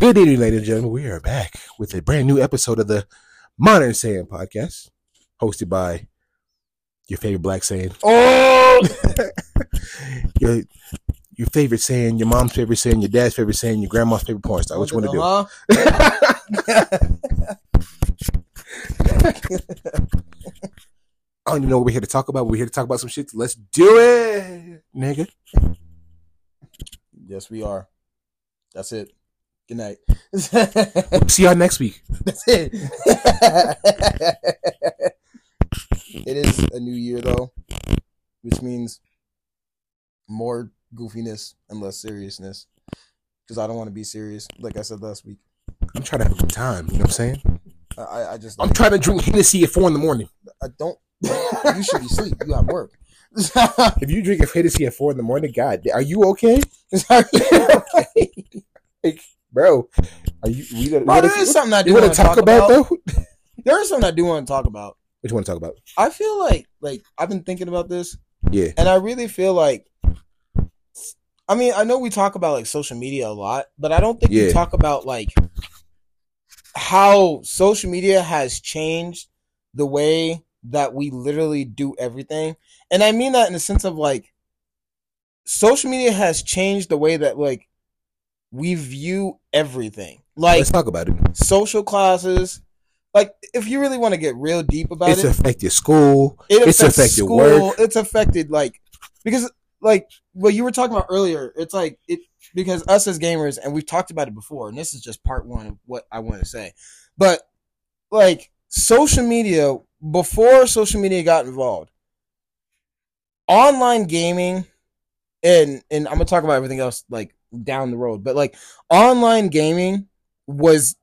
Good evening, ladies and gentlemen. We are back with a brand new episode of the Modern Saiyan Podcast, hosted by your favorite black Saiyan. Oh! your favorite Saiyan, your mom's favorite Saiyan, your dad's favorite Saiyan, your grandma's favorite porn star. What you want to do? I don't even know what we're here to talk about. We're here to talk about some shit. Let's do it, nigga. Yes, we are. That's it. Good night. See y'all next week. That's it. It is a new year, though, which means more goofiness and less seriousness, because I don't want to be serious, like I said last week. I'm trying to have a good time, you know what I'm saying? I'm trying to drink Hennessy at 4 in the morning. I don't. You should be asleep. You have work. If you drink Hennessy at 4 in the morning, God, are you okay? Are you okay? Like, bro, are you? There is something I do want to talk about, though. There is something I do want to talk about. What you want to talk about? I feel like I've been thinking about this. Yeah. And I really feel like, I mean, I know we talk about like social media a lot, but I don't think we talk about like how social media has changed the way that we literally do everything. And I mean that in the sense of like, social media has changed the way that like we view everything. Like, let's talk about it. Social classes. Like, if you really want to get real deep about it, it's affected school. It's affected work. It's affected, like, because, like, what you were talking about earlier, it's like, because us as gamers, and we've talked about it before, and this is just part one of what I want to say. But, like, social media, before social media got involved, online gaming, and I'm going to talk about everything else, like, down the road, but like online gaming was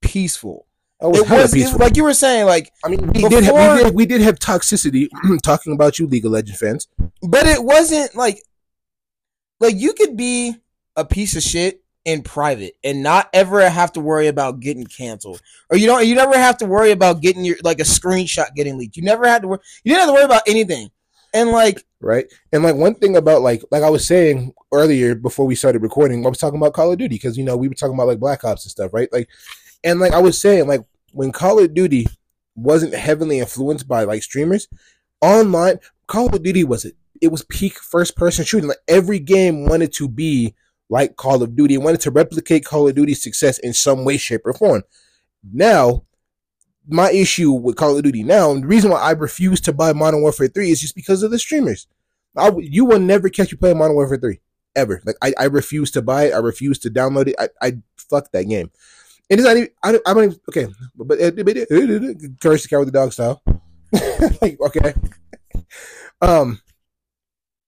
peaceful. It was peaceful. Like you were saying, like, I mean, we did have toxicity talking about you League of Legends fans, but it wasn't like you could be a piece of shit in private and not ever have to worry about getting canceled, or you never have to worry about getting your like a screenshot getting leaked. You didn't have to worry about anything. And like, right. And like one thing about like I was saying earlier before we started recording, I was talking about Call of Duty. Cause you know, we were talking about like Black Ops and stuff, right? Like, and like I was saying, like when Call of Duty wasn't heavily influenced by like streamers online, Call of Duty was it was peak first person shooting. Like every game wanted to be like Call of Duty. It wanted to replicate Call of Duty's success in some way, shape or form. Now, my issue with Call of Duty now, and the reason why I refuse to buy Modern Warfare 3 is just because of the streamers. You will never catch me playing Modern Warfare 3, ever. Like, I refuse to buy it. I refuse to download it. I fuck that game. And it's not even, I don't even, okay, but Courage the Cowardly Dog style. Like, okay.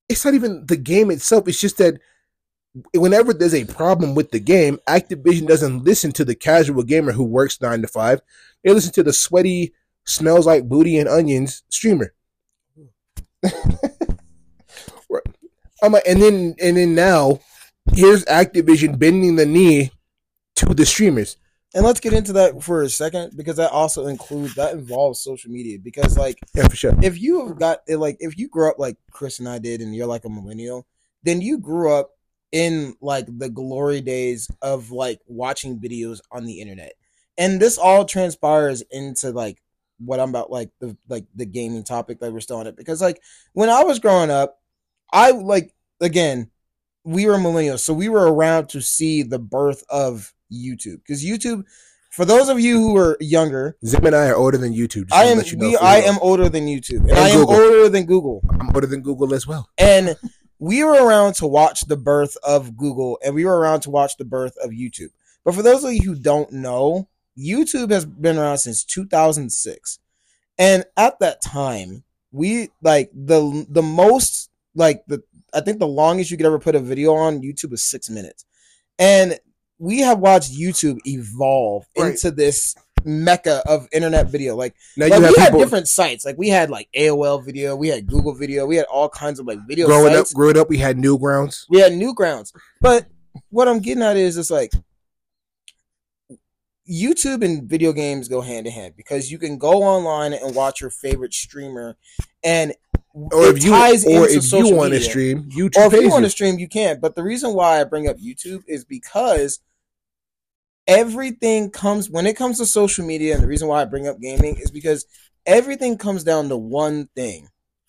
It's not even the game itself. It's just that whenever there's a problem with the game, Activision doesn't listen to the casual gamer who works 9 to 5. They listen to the sweaty, smells like booty and onions streamer. And then now, here's Activision bending the knee to the streamers. And let's get into that for a second, because that also involves social media. Because like, yeah, for sure. If you have got like, if you grew up like Chris and I did, and you're like a millennial, then you grew up in like the glory days of like watching videos on the internet. And this all transpires into like what I'm about, like the gaming topic that we're still on it. Because like when I was growing up, I like, again, we were millennials, so we were around to see the birth of YouTube. Because YouTube, for those of you who are younger, Zim and I are older than YouTube. I am older than YouTube, and I am older than Google. I'm older than Google as well. And we were around to watch the birth of Google, and we were around to watch the birth of YouTube. But for those of you who don't know, YouTube has been around since 2006, and at that time, we like the most like the I think the longest you could ever put a video on YouTube is 6 minutes, and we have watched YouTube evolve into this mecca of internet video. Like, now like we had different sites, like we had like AOL Video, we had Google Video, we had all kinds of like video. Growing up, we had Newgrounds. But what I'm getting at is it's like, YouTube and video games go hand in hand, because you can go online and watch your favorite streamer, and if you want to stream, you can. But the reason why I bring up YouTube is because everything comes, when it comes to social media, and the reason why I bring up gaming is because everything comes down to one thing: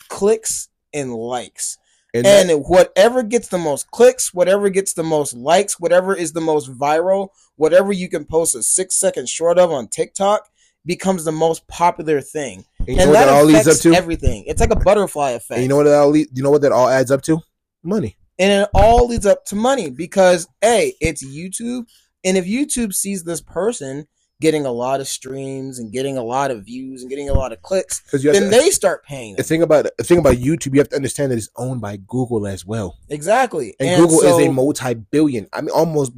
clicks and likes. And whatever gets the most clicks, whatever gets the most likes, whatever is the most viral, whatever you can post a 6-second short of on TikTok becomes the most popular thing. And you know what that all leads up to? Everything. It's like a butterfly effect. And you know what that all leads? You know what that all adds up to? Money. And it all leads up to money because hey, it's YouTube, and if YouTube sees this person getting a lot of streams and getting a lot of views and getting a lot of clicks, then they start paying them. The thing about YouTube, you have to understand that it's owned by Google as well. Exactly. And Google is a multi-billion. I mean, almost,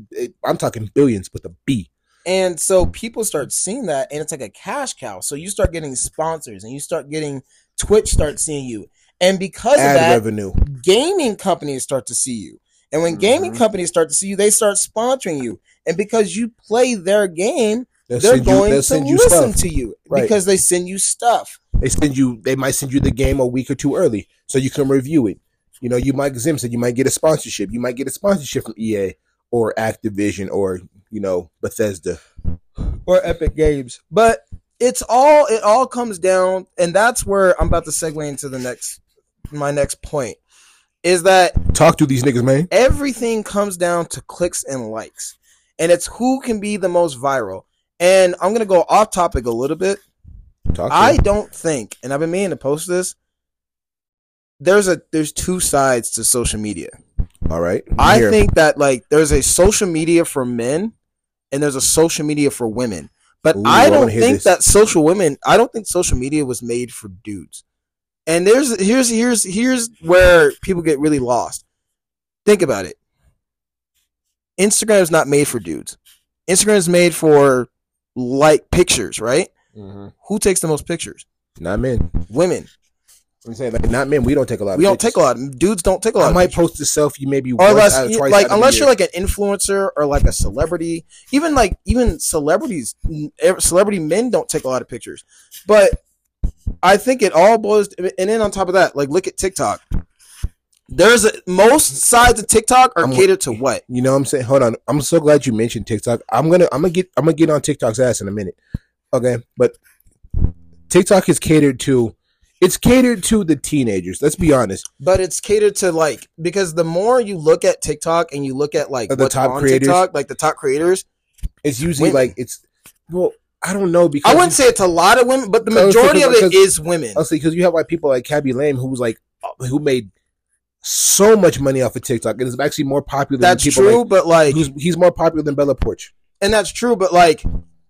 I'm talking billions with a B. And so people start seeing that, and it's like a cash cow. So you start getting sponsors, and you start getting Twitch start seeing you. And because of that, revenue. Gaming companies start to see you. And when gaming companies start to see you, they start sponsoring you. And because you play their game, They're going to listen to you because they send you stuff. They might send you the game a week or two early so you can review it. You know, Zim said you might get a sponsorship. You might get a sponsorship from EA or Activision or, you know, Bethesda or Epic Games. But it all comes down, and that's where I'm about to segue into my next point is that talk to these niggas, man. Everything comes down to clicks and likes, and it's who can be the most viral. And I'm going to go off topic a little bit. I don't think, and I've been meaning to post this, there's two sides to social media. All right. I think that like there's a social media for men and there's a social media for women. But I don't think social media was made for dudes. And here's where people get really lost. Think about it. Instagram is not made for dudes. Instagram is made for like pictures, right? Mm-hmm. Who takes the most pictures? Not men. Women. I'm saying like not men. We don't take a lot of pictures. We don't take a lot. Dudes don't take a lot of pictures. I might post a selfie maybe once or twice. Like unless you're like an influencer or like a celebrity. Even celebrity men don't take a lot of pictures. But I think it all boils, and then on top of that, like look at TikTok. Most sides of TikTok are catered to what? You know what I'm saying? Hold on. I'm so glad you mentioned TikTok. I'm gonna get on TikTok's ass in a minute. Okay. But TikTok is catered to the teenagers. Let's be honest. But it's catered to like, because the more you look at TikTok and you look at like the top creators, TikTok, like the top creators, it's usually women. I don't know, because I wouldn't say it's a lot of women, but the majority of it is women. Honestly, because you have like people like Cabby Lame who made so much money off of TikTok, and it's actually more popular. That's than people true, like, but like he's more popular than Bella Porch, and that's true. But like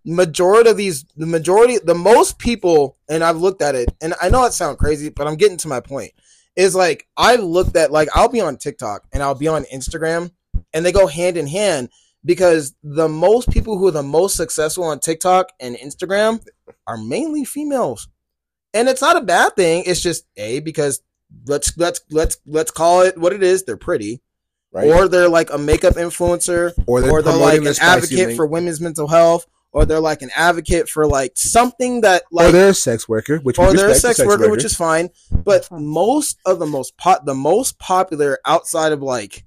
the most people, and I've looked at it, and I know it sounds crazy, but I'm getting to my point. Is like I've looked at like I'll be on TikTok and I'll be on Instagram, and they go hand in hand because the most people who are the most successful on TikTok and Instagram are mainly females, and it's not a bad thing. It's just because. Let's call it what it is. They're pretty, right? Or they're like a makeup influencer, or they're like an advocate for women's mental health, or they're like an advocate for like something that like. Or they're a sex worker, which is fine. But most of the most popular outside of like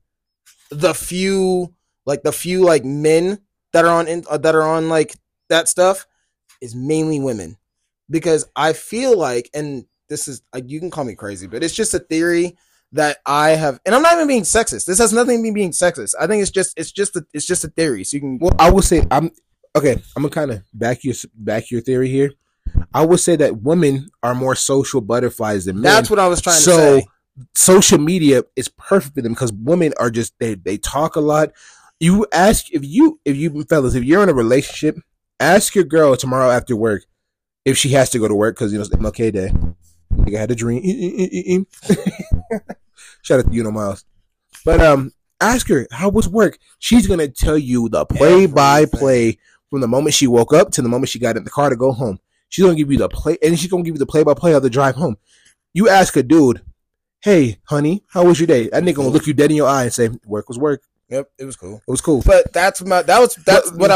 the few like men that are on like that stuff is mainly women, because I feel like and. This is, you can call me crazy, but it's just a theory that I have, and I'm not even being sexist. This has nothing to do with being sexist. I think it's just a theory. So you can. Well, I will say I'm gonna kind of back your theory here. I will say that women are more social butterflies than men. That's what I was trying to say. So social media is perfect for them because women are just they talk a lot. You ask if you're in a relationship, ask your girl tomorrow after work if she has to go to work because it's MLK Day. I had a dream. Shout out to Miles. But ask her how was work. She's gonna tell you the play-by-play from the moment she woke up to the moment she got in the car to go home. She's gonna give you the play, and she's gonna give you the play-by-play of the drive home. You ask a dude, "Hey, honey, how was your day?" That nigga gonna look you dead in your eye and say, "Work was work." Yep, it was cool. It was cool. But that's what I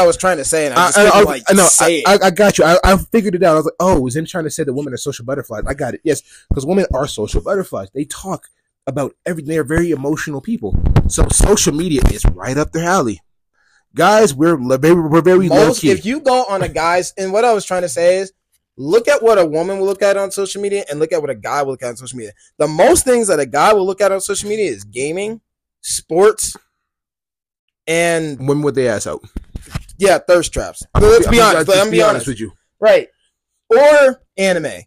was trying to say, and I got you. I figured it out. I was like, oh, was him trying to say that women are social butterflies? I got it. Yes, because women are social butterflies. They talk about everything. They are very emotional people. So social media is right up their alley. Guys, we're very low key. If you go on a guy's, and what I was trying to say is, look at what a woman will look at on social media and look at what a guy will look at on social media. The most things that a guy will look at on social media is gaming, sports, and women with their ass out. Yeah, thirst traps. Let's be honest with you. Right. Or anime.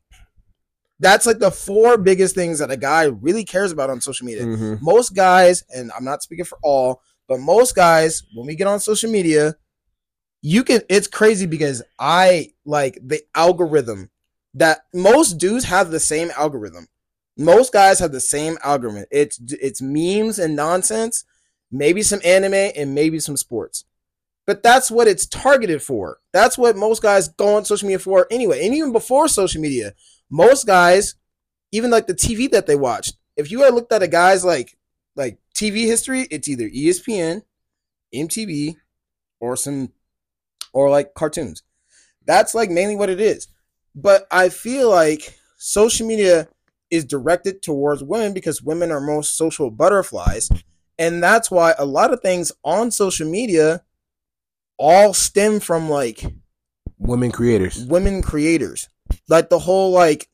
That's like the four biggest things that a guy really cares about on social media. Mm-hmm. Most guys, and I'm not speaking for all, but most guys, when we get on social media, you can, it's crazy because I like the algorithm that most dudes have the same algorithm. Most guys have the same algorithm. It's memes and nonsense, maybe some anime and maybe some sports. But that's what it's targeted for. That's what most guys go on social media for anyway. And even before social media, most guys, even like the TV that they watched, if you had looked at a guy's like TV history, it's either ESPN, MTV, or like cartoons. That's like mainly what it is. But I feel like social media is directed towards women because women are most social butterflies. And that's why a lot of things on social media all stem from like women creators. Like the whole like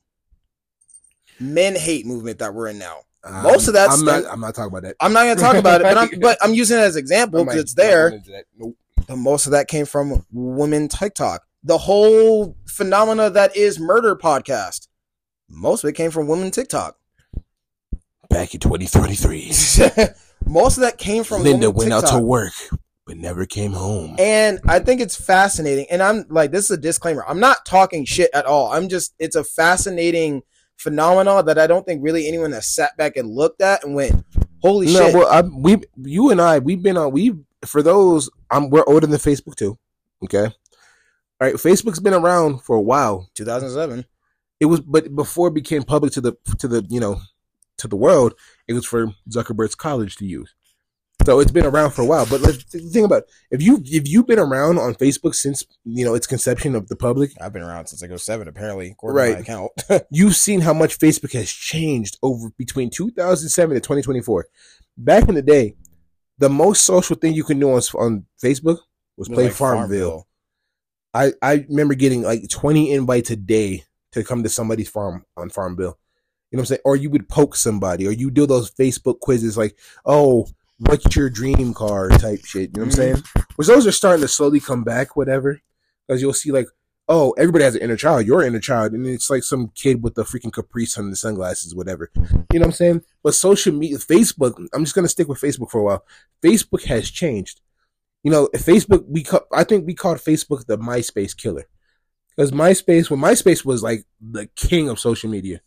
men hate movement that we're in now. Most of that I'm not talking about that. I'm not gonna talk about it, but I'm using it as an example because it's there. Nope. But most of that came from women TikTok. The whole phenomena that is murder podcast. Most of it came from women TikTok. Back in 2033. Most of that came from Linda women TikTok. Went out to work. But never came home. And I think it's fascinating. And I'm like, this is a disclaimer. I'm not talking shit at all. It's a fascinating phenomenon that I don't think really anyone has sat back and looked at and went, holy shit. Well, we're older than Facebook too. Okay. All right. Facebook's been around for a while. 2007. It was, but before it became public to the world, it was for Zuckerberg's college to use. So it's been around for a while, but let's think about it. If you've been around on Facebook since its conception of the public, I've been around since like 2007, apparently, according to my account. You've seen how much Facebook has changed over between 2007 and 2024. Back in the day, the most social thing you could do on Facebook was play like Farmville. I remember getting like 20 invites a day to come to somebody's farm on Farmville. You know what I'm saying? Or you would poke somebody, or you do those Facebook quizzes like, oh, what's your dream car type shit? You know what I'm saying? Which those are starting to slowly come back, whatever. Because you'll see like, oh, everybody has an inner child. Your inner child. And it's like some kid with the freaking Capri Sun and the sunglasses, whatever. You know what I'm saying? But social media, Facebook, I'm just going to stick with Facebook for a while. Facebook has changed. Facebook, I think we called Facebook the MySpace killer. Because MySpace was like the king of social media.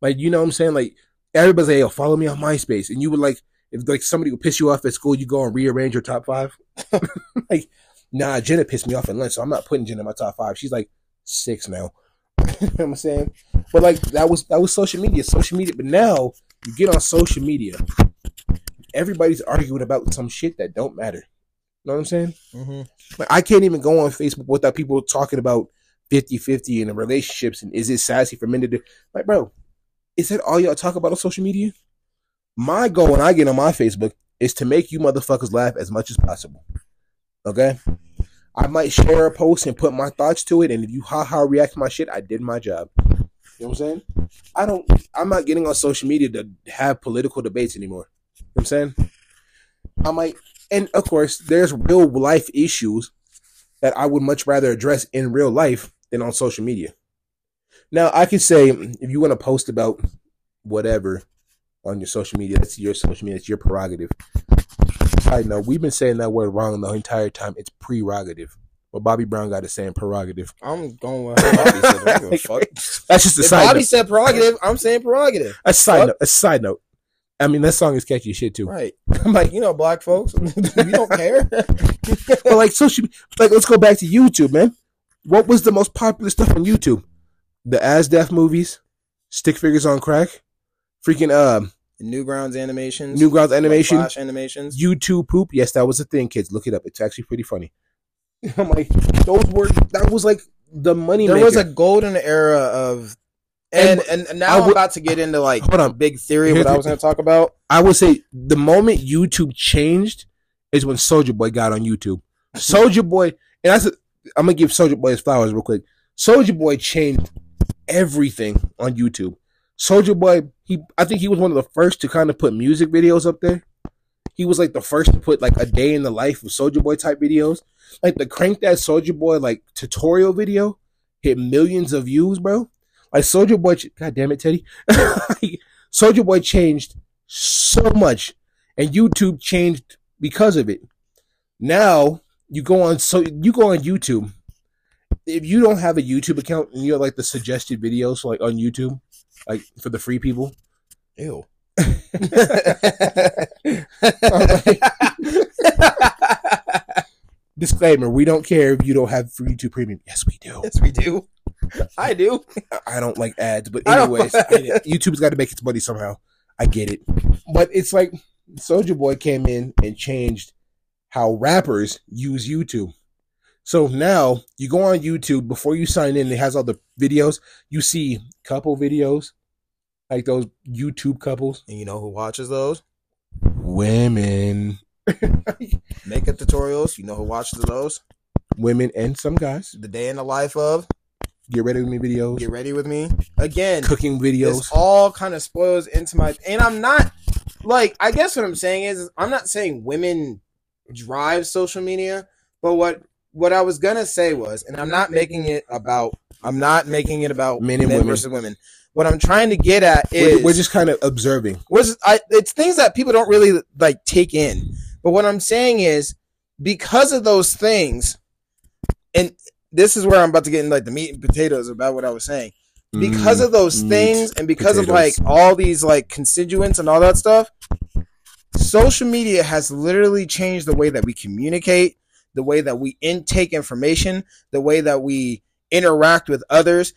Like, you know what I'm saying? Like, everybody's like, yo, follow me on MySpace. And you would like, if like somebody would piss you off at school, you go and rearrange your top five. Like, nah, Jenna pissed me off at lunch, so I'm not putting Jenna in my top five. She's like 6 now. You know what I'm saying? But like that was social media. But now you get on social media, everybody's arguing about some shit that don't matter. You know what I'm saying? Mm-hmm. Like, I can't even go on Facebook without people talking about 50-50 and the relationships and is it sassy for men to do? Like, bro, is that all y'all talk about on social media? My goal when I get on my Facebook is to make you motherfuckers laugh as much as possible. Okay? I might share a post and put my thoughts to it, and if you ha-ha react to my shit, I did my job. You know what I'm saying? I'm not getting on social media to have political debates anymore. You know what I'm saying? And of course, there's real life issues that I would much rather address in real life than on social media. Now, I could say, if you want to post about whatever on your social media, that's your social media, it's your prerogative. I know we've been saying that word wrong the entire time. It's prerogative. Well, Bobby Brown got it saying prerogative. I'm going with Bobby said. I don't give a fuck. That's just a side note. If Bobby said prerogative, I'm saying prerogative. A side note. I mean, that song is catchy shit too. Right. I'm like, black folks, you don't care. But like social, like let's go back to YouTube, man. What was the most popular stuff on YouTube? The ASDAF movies, stick figures on crack, freaking Newgrounds animation, Flash animations, YouTube poop. Yes, that was a thing, kids. Look it up. It's actually pretty funny. I'm like, that was like the money. There was a golden era of, and now I'm about to get into like big theory. What I was going to talk about. I would say the moment YouTube changed is when Soulja Boy got on YouTube. Soulja Boy, and I'm gonna give Soulja Boy his flowers real quick. Soulja Boy changed everything on YouTube. Soulja Boy, I think he was one of the first to kind of put music videos up there. He was like the first to put like a day in the life of Soulja Boy type videos. Like the Crank That Soulja Boy like tutorial video hit millions of views, bro. Like Soulja Boy, god damn it, Teddy. Soulja Boy changed so much, and YouTube changed because of it. Now you go on YouTube. If you don't have a YouTube account and you're like the suggested videos like on YouTube, like for the free people, ew. Disclaimer: we don't care if you don't have free YouTube Premium. Yes, we do. Yes, we do. I do. I don't like ads, but anyways, YouTube's got to make its money somehow. I get it, but it's like Soulja Boy came in and changed how rappers use YouTube. So now you go on YouTube, before you sign in, it has all the videos. You see couple videos, like those YouTube couples, and you know who watches those? Women. Makeup tutorials. You know who watches those? Women and some guys. The day in the life of. Get ready with me videos. Get ready with me. Again. Cooking videos. This all kind of spoils into my... And I'm not... Like, I guess what I'm saying is I'm not saying women drive social media, but what I was going to say was, and I'm not making it about men and women versus women. What I'm trying to get at is... We're just kind of observing. It's things that people don't really, like, take in. But what I'm saying is, because of those things... And... This is where I'm about to get in like the meat and potatoes about what I was saying. Because of those things and because of like all these like constituents and all that stuff, social media has literally changed the way that we communicate, the way that we intake information, the way that we interact with others,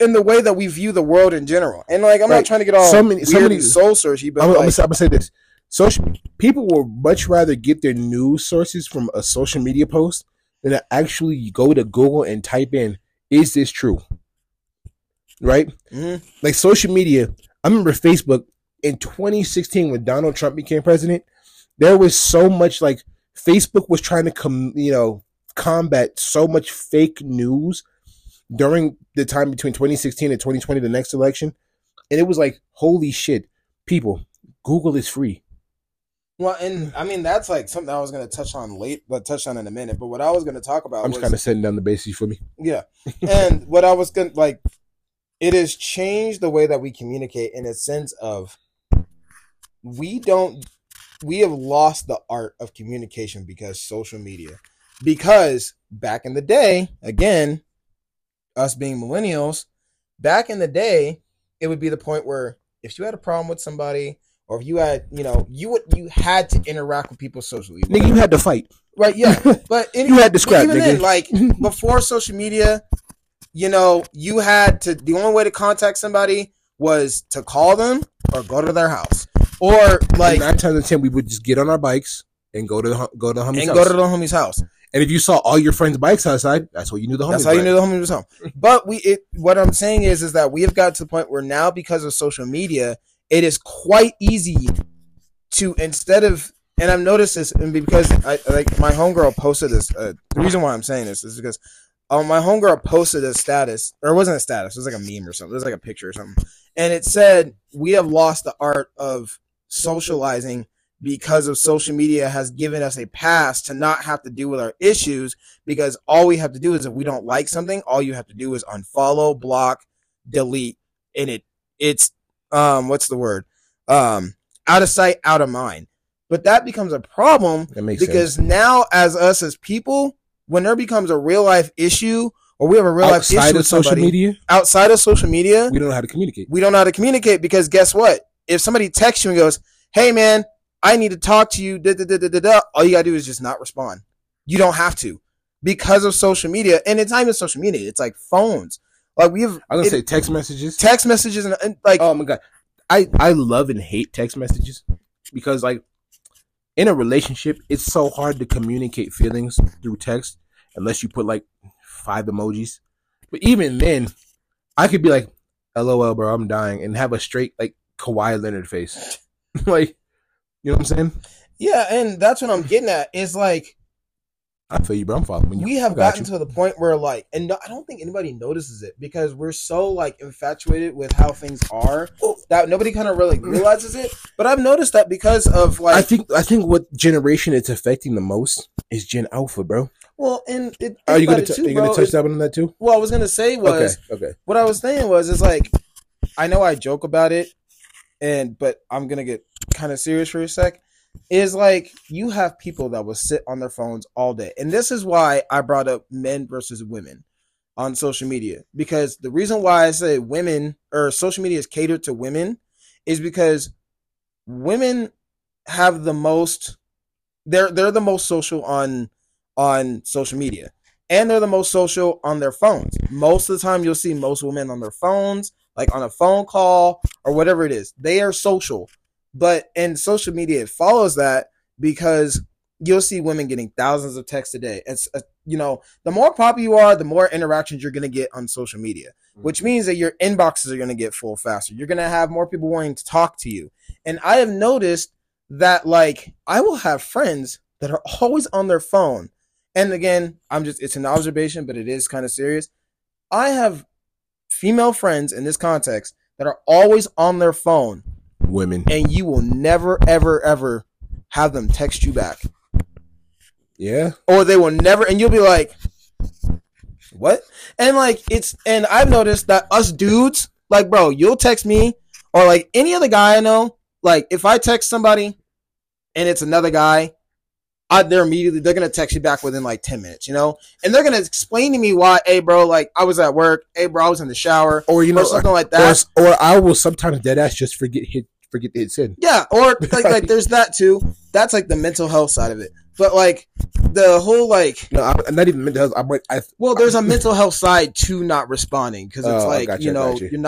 and the way that we view the world in general. And like, I'm not trying to get all so many soul searchy, but I'm gonna say this: people will much rather get their news sources from a social media post than to actually go to Google and type in, is this true? Right? Mm-hmm. Like social media, I remember Facebook in 2016 when Donald Trump became president, there was so much like Facebook was trying to combat so much fake news during the time between 2016 and 2020, the next election. And it was like, holy shit, people, Google is free. Well, and I mean that's like something I was going to touch on in a minute. But what I was going to talk about, I'm just kind of setting down the basis for me. Yeah, and what I was going to like, it has changed the way that we communicate in a sense of we have lost the art of communication because social media. Because back in the day, again, us being millennials, back in the day, it would be the point where if you had a problem with somebody. Or if you had, you had to interact with people socially. Nigga, you had to fight. Right, yeah. But you had to scrap, nigga. Then, like, before social media, you had to, the only way to contact somebody was to call them or go to their house. Or, like... 9 times out of 10, we would just get on our bikes and go to the homie's house. And go to the homie's house. And if you saw all your friends' bikes outside, that's what you knew the homie was. That's how you knew the homie was home. But what I'm saying is that we have got to the point where now, because of social media... It is quite easy to, instead of, and I've noticed this, and because my homegirl posted this. The reason why I'm saying this is because my homegirl posted a status, or it wasn't a status, it was like a meme or something. It was like a picture or something. And it said, we have lost the art of socializing because of social media has given us a pass to not have to deal with our issues, because all we have to do is if we don't like something, all you have to do is unfollow, block, delete, and it's what's the word? Out of sight, out of mind. But that becomes a problem because now as us as people, when there becomes a real life issue or we have a real life issue outside of social media, we don't know how to communicate. Because guess what? If somebody texts you and goes, "Hey man, I need to talk to you," all you gotta do is just not respond. You don't have to because of social media, and it's not even social media. It's like phones. Like I'm gonna say text messages, and like, oh my god, I love and hate text messages because like in a relationship, it's so hard to communicate feelings through text unless you put like 5 emojis. But even then, I could be like, "LOL, bro, I'm dying," and have a straight like Kawhi Leonard face, like you know what I'm saying? Yeah, and that's what I'm getting at. Is like I feel you, bro. I'm following you. We have gotten to the point where, like, and I don't think anybody notices it because we're so, like, infatuated with how things are that nobody kind of really realizes it. But I've noticed that because of, like... I think what generation it's affecting the most is Gen Alpha, bro. Well, and... Are you going to touch that one on that, too? Well, I was going to say was... Okay. What I was saying was, it's like, I know I joke about it, but I'm going to get kind of serious for a sec. Is like you have people that will sit on their phones all day. And this is why I brought up men versus women on social media. Because the reason why I say women or social media is catered to women is because women have the most, they're the most social on social media. And they're the most social on their phones. Most of the time you'll see most women on their phones, like on a phone call or whatever it is. They are social. But in social media, it follows that because you'll see women getting thousands of texts a day. It's the more popular you are, the more interactions you're going to get on social media, which means that your inboxes are going to get full faster. You're going to have more people wanting to talk to you. And I have noticed that, like, I will have friends that are always on their phone. And again, it's an observation, but it is kind of serious. I have female friends in this context that are always on their phone. Women, and you will never ever ever have them text you back, or they will never, and you'll be like, what? And like, it's, and I've noticed that us dudes, like, bro, you'll text me or like any other guy I know, like if I text somebody and it's another guy, they're gonna text you back within like 10 minutes, and they're gonna explain to me why. Hey, bro, like I was at work. Hey, bro, I was in the shower, or something like that. Or I will sometimes deadass just forget to hit send. Yeah, or like there's that too. That's like the mental health side of it. But like the whole like I'm not even mental health. There's a mental health side to not responding because it's you're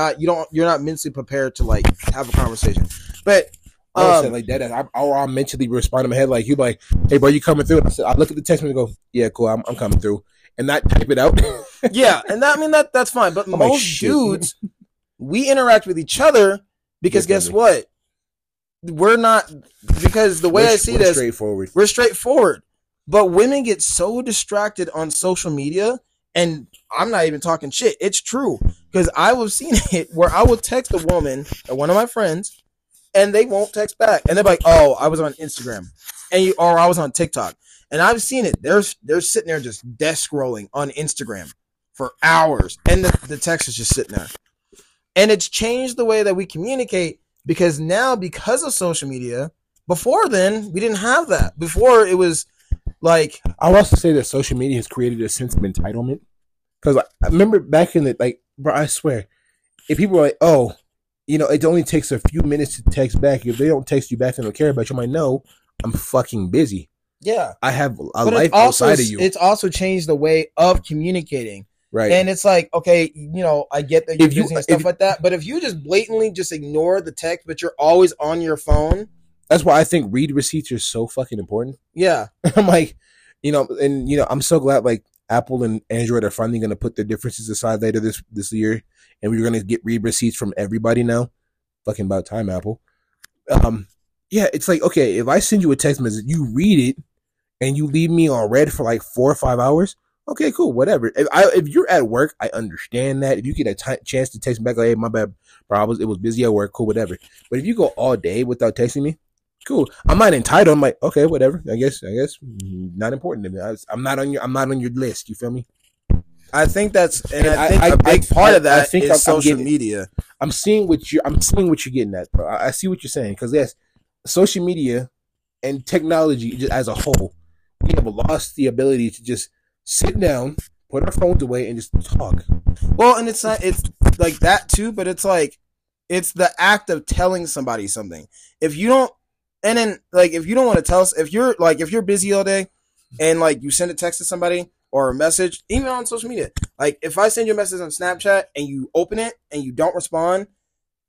not mentally prepared to like have a conversation, but. Like that, I'll mentally respond in my head. Like you, like, hey, bro, you coming through? And I said, I look at the text and go, yeah, cool, I'm coming through, and not type it out. Yeah, and that's fine. But most dudes, we interact with each other because guess what? We're not because the way I see this, we're straightforward. But women get so distracted on social media, and I'm not even talking shit. It's true because I have seen it where I will text a woman or one of my friends. And they won't text back. And they're like, oh, I was on Instagram. Or I was on TikTok. And I've seen it. They're sitting there just desk scrolling on Instagram for hours. And the text is just sitting there. And it's changed the way that we communicate because now because of social media, before then, we didn't have that. Before it was like... I'll also say that social media has created a sense of entitlement. Because I remember back in the... Like, bro, I swear. If people were like, oh... it only takes a few minutes to text back. If they don't text you back, they don't care about you. I'm like, no, I'm fucking busy. Yeah. I have a life outside of you. It's also changed the way of communicating. Right. And it's like, okay, I get that you're busy and stuff like that. But if you just blatantly just ignore the text, but you're always on your phone. That's why I think read receipts are so fucking important. Yeah. I'm like, I'm so glad, like, Apple and Android are finally going to put their differences aside later this year, and we're going to get read receipts from everybody now. Fucking about time, Apple. Yeah, it's like, okay, if I send you a text message, you read it, and you leave me on read for like 4 or 5 hours, okay, cool, whatever. If you're at work, I understand that. If you get a chance to text me back, like, hey, my bad, problems, it was busy at work, cool, whatever. But if you go all day without texting me, cool. I'm not entitled. I'm like, okay, whatever. I guess not important to me. I'm not on your list. You feel me? I think that's a big part of that is social media. I'm seeing what you're getting at, bro. I see what you're saying because yes, social media and technology just as a whole, we have lost the ability to just sit down, put our phones away, and just talk. Well, and it's like that too, but it's like it's the act of telling somebody something. If you don't. And then, like, if you don't want to tell us, if you're busy all day and, like, you send a text to somebody or a message, even on social media, like, if I send you a message on Snapchat and you open it and you don't respond,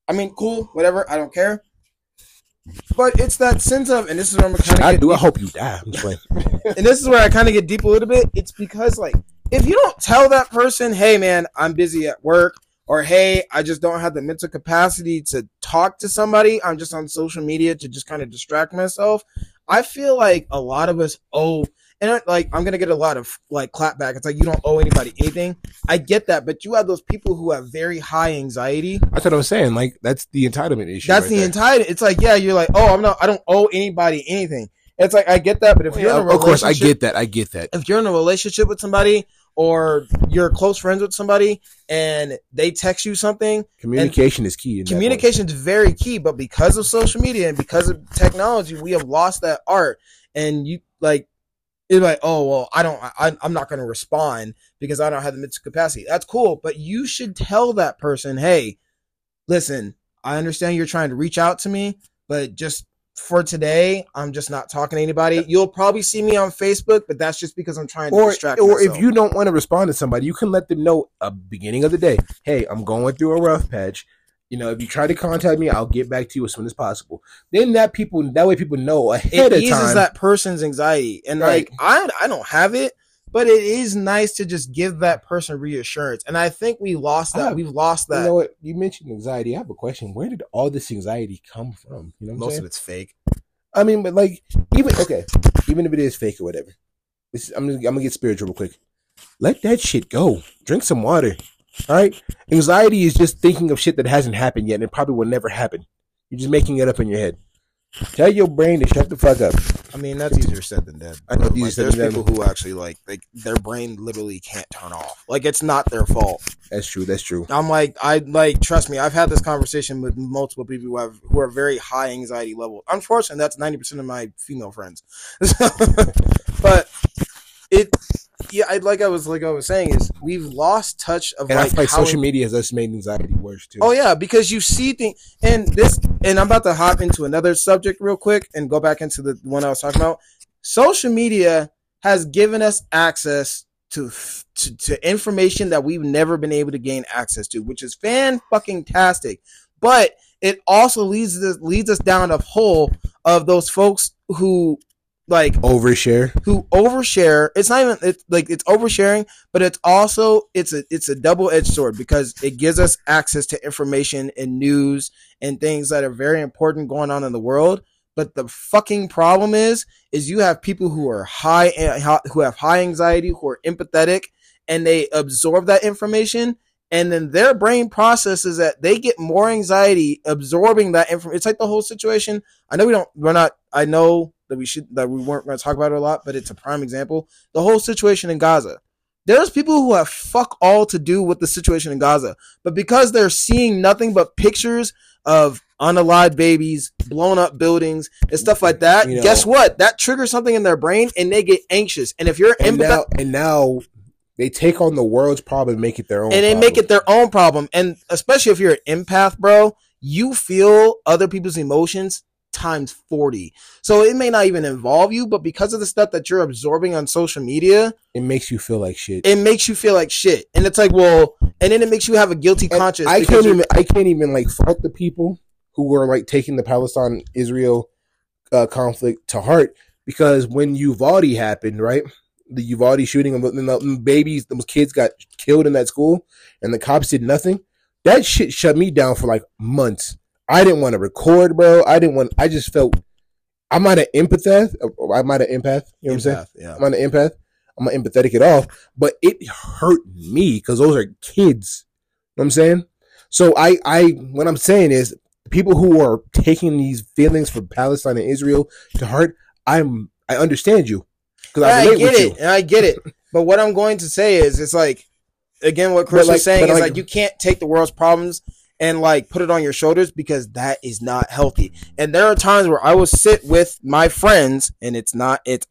I mean, cool, whatever, I don't care. But it's that sense of, and this is where I'm kind of I hope you die. I'm just playing. And this is where I kind of get deep a little bit. It's because, like, if you don't tell that person, hey, man, I'm busy at work, or, hey, I just don't have the mental capacity to talk to somebody. I'm just on social media to just kind of distract myself. I feel like a lot of us owe, And like, I'm gonna get a lot of like clapback. It's like, you don't owe anybody anything. I get that, but you have those people who have very high anxiety. That's what I was saying. Like, that's the entitlement issue. That's the entitlement. It's like, yeah, you're like, oh, I don't owe anybody anything. It's like, I get that, but if you're in a relationship, of course, I get that. I get that. If you're in a relationship with somebody, or you're close friends with somebody, and they text you something, communication is key. Communication is very key, but because of social media and because of technology, we have lost that art. And you like, it's like, oh, well, I'm not going to respond because I don't have the mental capacity. That's cool. But you should tell that person, hey, listen, I understand you're trying to reach out to me, but just for today, I'm just not talking to anybody. You'll probably see me on Facebook, but that's just because I'm trying to distract myself. If you don't want to respond to somebody, you can let them know at the beginning of the day, hey, I'm going through a rough patch. You know, if you try to contact me, I'll get back to you as soon as possible. Then that way people know ahead of time. It eases that person's anxiety. And right. Like, I don't have it, but it is nice to just give that person reassurance. And I think we lost that. We've lost that. You know what? You mentioned anxiety. I have a question. Where did all this anxiety come from? You know what I'm saying? Most of it's fake. I mean, but like, even if it is fake or whatever, I'm going to get spiritual real quick. Let that shit go. Drink some water. All right, anxiety is just thinking of shit that hasn't happened yet, and it probably will never happen. You're just making it up in your head. Tell your brain to shut the fuck up. I mean, that's easier said than done. I know like, there's people who actually like their brain literally can't turn off. Like, it's not their fault. That's true. That's true. I'm like, trust me, I've had this conversation with multiple people who are very high anxiety level. Unfortunately, that's 90% of my female friends. But it. Yeah, I was saying is we've lost touch of, and like, I feel like social media has made anxiety worse too. Oh yeah, because you see things, and I'm about to hop into another subject real quick and go back into the one I was talking about. Social media has given us access to information that we've never been able to gain access to, which is fan-fucking-tastic. But it also leads us down a hole of those folks who. Like overshare. It's not even it's oversharing, but it's also it's a double-edged sword because it gives us access to information and news and things that are very important going on in the world. But the fucking problem is you have people who are who have high anxiety, who are empathetic, and they absorb that information. And then their brain processes that. They get more anxiety absorbing that information. It's like the whole situation. I know that we weren't going to talk about it a lot, but it's a prime example. The whole situation in Gaza. There's people who have fuck all to do with the situation in Gaza, but because they're seeing nothing but pictures of unalive babies, blown up buildings, and stuff like that, guess what? That triggers something in their brain, and they get anxious. And if you're they take on the world's problem and make it their own problem. And especially if you're an empath, bro, you feel other people's emotions times 40. So it may not even involve you, but because of the stuff that you're absorbing on social media, it makes you feel like shit. And it's like, well, and then it makes you have a guilty conscience. I can't even like fault the people who were like taking the Palestine-Israel conflict to heart, because when Uvalde happened, right? The Uvalde shooting, and those kids got killed in that school, and the cops did nothing. That shit shut me down for like months. I didn't want to record, bro. I just felt I'm not an empath. You know what I'm saying? Yeah. I'm not an empath. I'm not empathetic at all. But it hurt me because those are kids. You know what I'm saying? So what I'm saying is people who are taking these feelings for Palestine and Israel to heart, I understand you. Yeah, I get it. But what I'm going to say is, it's like, again, what Chris was saying is like, you can't take the world's problems and like put it on your shoulders, because that is not healthy. And there are times where I will sit with my friends, and it's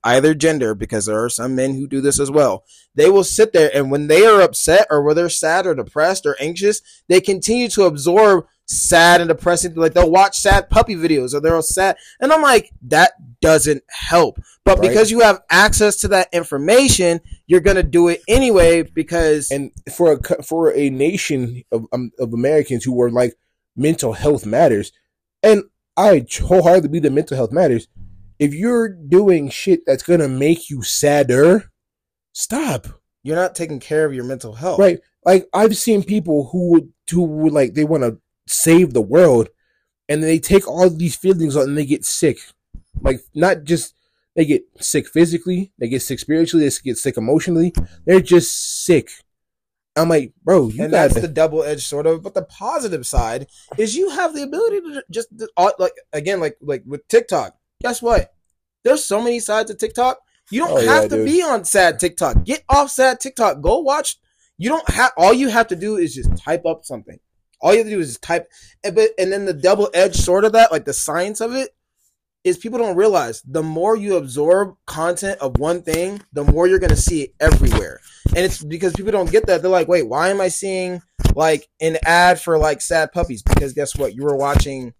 either gender, because there are some men who do this as well. They will sit there, and when they are upset or whether they're sad or depressed or anxious, they continue to absorb sad and depressing. Like, they'll watch sad puppy videos, or they're all sad, and I'm like, that doesn't help. But right. Because you have access to that information, you're gonna do it anyway. Because for a nation of Americans who were like, mental health matters, and I wholeheartedly believe that mental health matters. If you're doing shit that's gonna make you sadder, stop. You're not taking care of your mental health, right? Like, I've seen people who would like, they want to save the world, and they take all these feelings on, and they get sick. Like, not just They get sick physically. They get sick spiritually. They get sick emotionally. They're just sick. I'm like, bro, you and that's the double-edged sort of. But the positive side is you have the ability to just, like, again, like with TikTok. Guess what? There's so many sides of TikTok. You don't have to be on sad TikTok. Get off sad TikTok. Go watch. You don't have. All you have to do is just type up something. All you have to do is just type. And then the double-edged sort of that, like the science of it, is people don't realize the more you absorb content of one thing, the more you're going to see it everywhere. And it's because people don't get that. They're like, wait, why am I seeing like an ad for like sad puppies? Because guess what? You were watching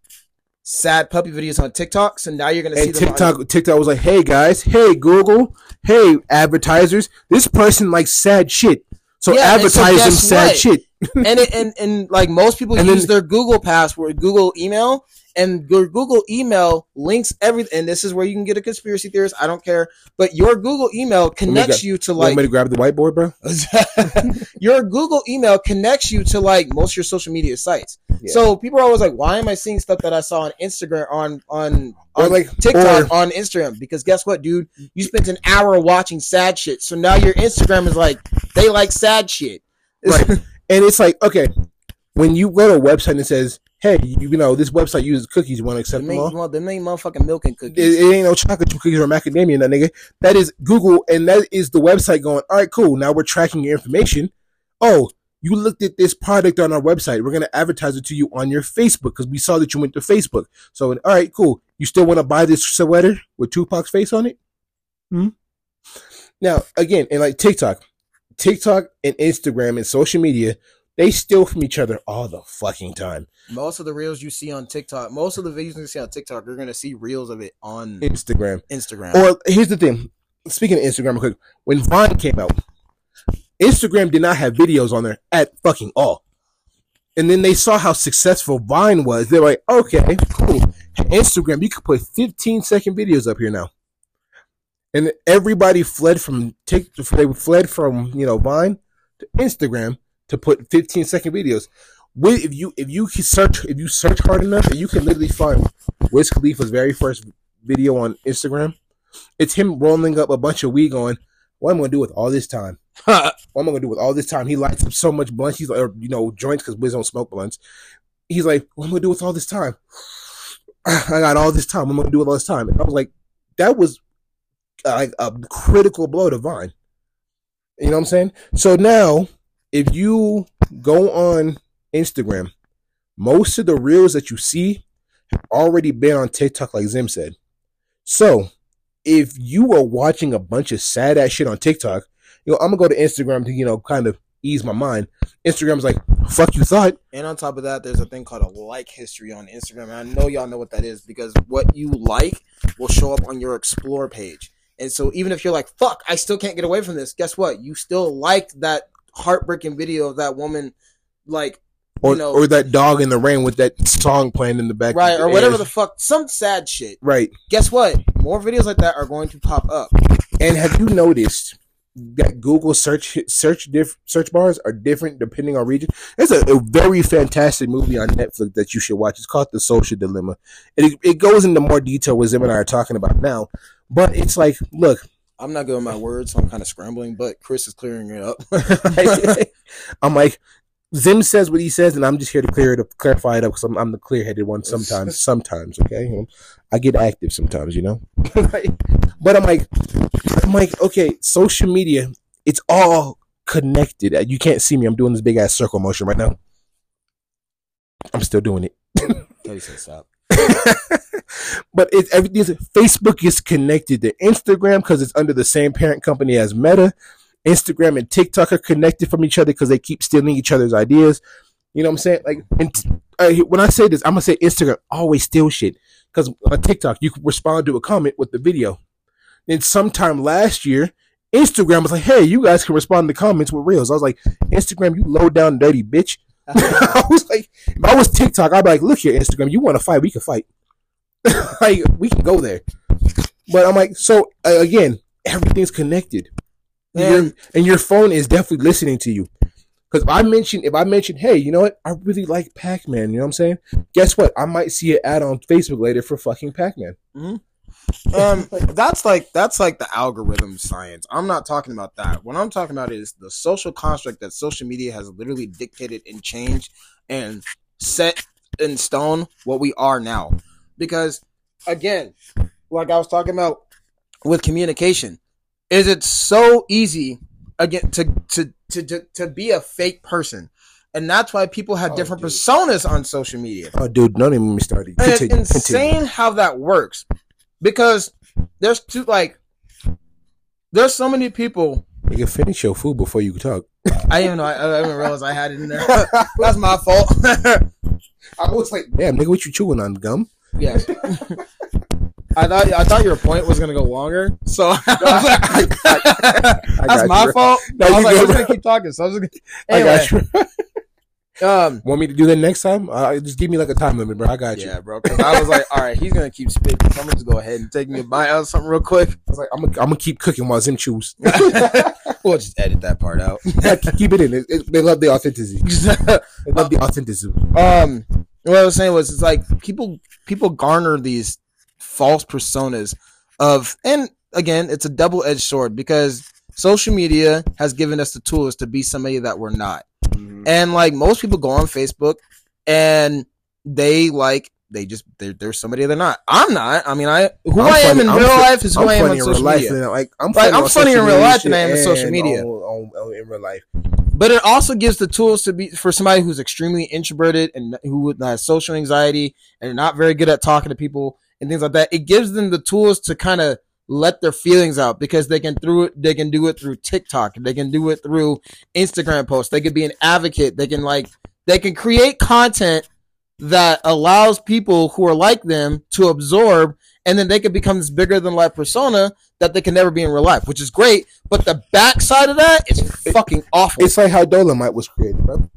sad puppy videos on TikTok. So now you're going to see them TikTok. TikTok was like, hey guys, hey Google, hey advertisers, this person likes sad shit. So yeah, advertise them sad shit. and like most people use their Google password, Google email. And your Google email links everything. And this is where you can get a conspiracy theorist. I don't care. But your Google email connects you to like. Want me to grab the whiteboard, bro? Your Google email connects you to like most of your social media sites. Yeah. So people are always like, why am I seeing stuff that I saw on Instagram, on like TikTok, on Instagram? Because guess what, dude? You spent an hour watching sad shit. So now your Instagram is like, they like sad shit. Right. And it's like, okay, when you go to a website and it says, hey, you know, this website uses cookies. You want to accept them all? They make motherfucking milk and cookies. It ain't no chocolate chip cookies or macadamia, that nigga. That is Google, and that is the website going, all right, cool. Now we're tracking your information. Oh, you looked at this product on our website. We're going to advertise it to you on your Facebook because we saw that you went to Facebook. So, all right, cool. You still want to buy this sweater with Tupac's face on it? Hmm? Now, again, and like TikTok and Instagram and social media, they steal from each other all the fucking time. Most of the reels you see on TikTok, most of the videos you see on TikTok, you're going to see reels of it on Instagram. Or here's the thing. Speaking of Instagram real quick, when Vine came out, Instagram did not have videos on there at fucking all. And then they saw how successful Vine was. They were like, okay, cool. Instagram, you could put 15-second videos up here now. And everybody fled from TikTok. They fled from, you know, Vine to Instagram to put 15-second videos. If you search hard enough, you can literally find Wiz Khalifa's very first video on Instagram. It's him rolling up a bunch of weed going, what am I going to do with all this time? He lights up so much blunts. He's like, or, you know, joints, because Wiz don't smoke blunts. He's like, what am I going to do with all this time? I got all this time. What am I going to do with all this time? And I was like, that was like a critical blow to Vine. You know what I'm saying? So now, if you go on Instagram, most of the reels that you see have already been on TikTok, like Zim said. So, if you are watching a bunch of sad ass shit on TikTok, you know, I'm gonna go to Instagram to, you know, kind of ease my mind. Instagram's like, fuck you thought. And on top of that, there's a thing called a like history on Instagram. And I know y'all know what that is because what you like will show up on your explore page. And so, even if you're like, fuck, I still can't get away from this, guess what? You still liked that heartbreaking video of that woman, like, or, you know, or that dog in the rain with that song playing in the background, right? Or whatever the fuck, some sad shit, right? Guess what? More videos like that are going to pop up. And have you noticed that Google search bars are different depending on region? There's a very fantastic movie on Netflix that you should watch. It's called The Social Dilemma. It goes into more detail what Zim and I are talking about now, but it's like, look, I'm not good with my words, so I'm kind of scrambling, but Chris is clearing it up. I'm like, Zim says what he says, and I'm just here to clarify it up because I'm the clear-headed one sometimes. Sometimes, okay? You know, I get active sometimes, you know? But I'm like, okay, social media, it's all connected. You can't see me. I'm doing this big-ass circle motion right now. I'm still doing it. Tell you to stop. But everything. Facebook is connected to Instagram because it's under the same parent company as Meta. Instagram and TikTok are connected from each other because they keep stealing each other's ideas. You know what I'm saying? Like, when I say this, I'm gonna say Instagram always steals shit because on TikTok you can respond to a comment with the video. Then sometime last year, Instagram was like, "Hey, you guys can respond to comments with reels." I was like, "Instagram, you low down dirty bitch." I was like, if I was TikTok, I'd be like, look here, Instagram, you want to fight? We can fight. Like, we can go there. But I'm like, so again, everything's connected, and your phone is definitely listening to you. Because if I mention, hey, you know what? I really like Pac-Man. You know what I'm saying? Guess what? I might see an ad on Facebook later for fucking Pac-Man. Mm-hmm. That's like the algorithm science. I'm not talking about that. What I'm talking about is the social construct that social media has literally dictated and changed and set in stone what we are now. Because again, like I was talking about with communication, is it's so easy again to be a fake person. And that's why people have different personas on social media. Oh, dude, don't even start. It's insane how that works. Because there's so many people. You can finish your food before you talk. I didn't know. I didn't realize I had it in there. That's my fault. I was like, damn, nigga, what you chewing on, gum? Yeah. I thought your point was gonna go longer, so that's my fault. No, I was like, I'm just gonna keep talking. So I was just gonna. Anyway. I got you. Want me to do that next time? Just give me like a time limit, bro. I got you. Yeah, bro. Cause I was like, all right, he's gonna keep spitting. So I'm gonna just go ahead and take me a bite out of something real quick. I was like, I'm gonna keep cooking while Zim chews. We'll just edit that part out. Yeah, keep it in. They love the authenticity. They love the authenticity. What I was saying was, it's like people garner these false personas of, and again, it's a double-edged sword because social media has given us the tools to be somebody that we're not. Mm-hmm. And like most people go on Facebook and they're somebody they're not. I'm not. I mean, who I am in real life is who I am on social media. I'm funny in real life than I am in social media. In real life. But it also gives the tools to be for somebody who's extremely introverted and who has social anxiety and not very good at talking to people and things like that. It gives them the tools to kind of let their feelings out because they can do it through TikTok. They can do it through Instagram posts. They could be an advocate. They can create content that allows people who are like them to absorb, and then they could become this bigger than life persona that they can never be in real life, which is great. But the backside of that is fucking awful. It's like how Dolomite was created, bro.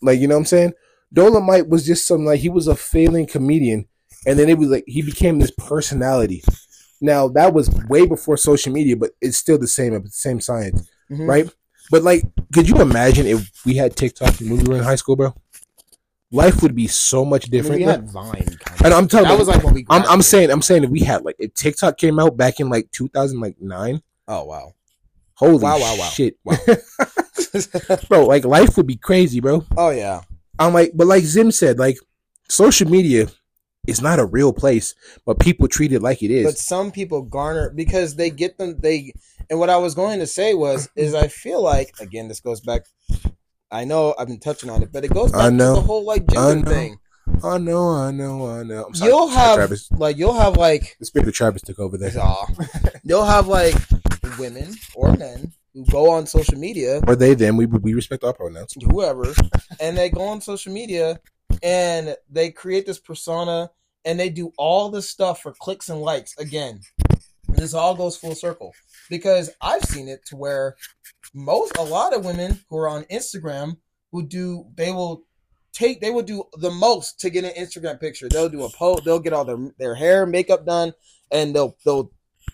Like, you know what I'm saying? Dolomite was just something like he was a failing comedian, and then it was like he became this personality. Now, that was way before social media, but it's still the same science, mm-hmm. right? But, like, could you imagine if we had TikTok when we were in high school, bro? Life would be so much different. I mean, we had Vine. And I'm telling you, that was like when we I'm saying if we had, like, if TikTok came out back in, like, 2009. Oh, wow. Holy wow. shit. Wow. Bro, like, life would be crazy, bro. Oh, yeah. I'm like, but like Zim said, like, social media... It's not a real place, but people treat it like it is. But some people garner because they get them. And what I was going to say is I feel like, again, this goes back. I know I've been touching on it, but it goes back to the whole like gender thing. I know. I'm sorry, you'll have the spirit of Travis took over there. You'll have like women or men who go on social media, or they them. We respect our pronouns. Whoever, and they go on social media. And they create this persona, and they do all this stuff for clicks and likes. Again, this all goes full circle because I've seen it to where a lot of women who are on Instagram will do the most to get an Instagram picture. They'll do a post, they'll get all their hair and makeup done, and they'll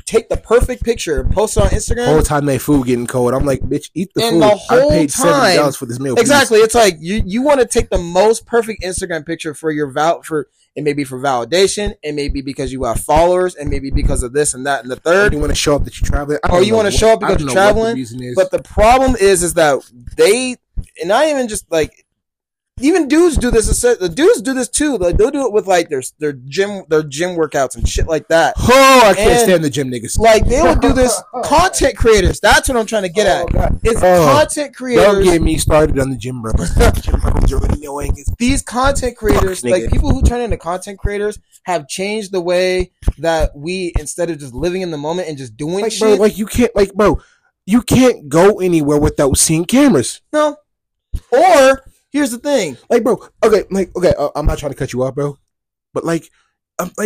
take the perfect picture and post it on Instagram. The whole time they food getting cold. I'm like, bitch, eat the food. I paid $7 for this meal. Exactly. Please. It's like you want to take the most perfect Instagram picture for your and maybe for validation, and maybe because you have followers, and maybe because of this and that and the third. Or you want to show up that you're traveling. Or you want to show up because you're traveling. The but the problem is that they, and not even just like, even dudes do this. The dudes do this too. Like, they'll do it with like their gym workouts and shit like that. Oh, I can't stand the gym niggas. Like they will do this. Content creators. That's what I'm trying to get at. God. It's content creators. Don't get me started on the gym, bro. These content creators, like people who turn into content creators, have changed the way that we, instead of just living in the moment and just doing shit. Bro, like you can't go anywhere without seeing cameras. No, or. Here's the thing, like, bro. Okay. I'm not trying to cut you off, bro, but like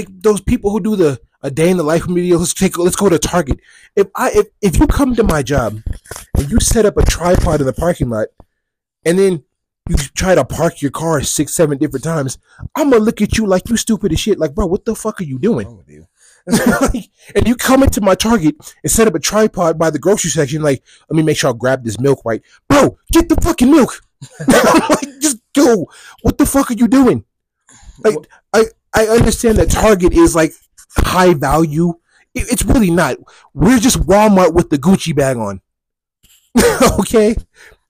those people who do the a day in the life video. Let's go to Target. If you come to my job and you set up a tripod in the parking lot, and then you try to park your car 6-7 different times, I'm gonna look at you like you stupid as shit. Like, bro, what the fuck are you doing? What's wrong with you? And you come into my Target and set up a tripod by the grocery section. Like, let me make sure I grab this milk right, bro. Get the fucking milk. Like, just go. What the fuck are you doing? Like, I understand that Target is like high value. It's really not. We're just Walmart with the Gucci bag on. Okay?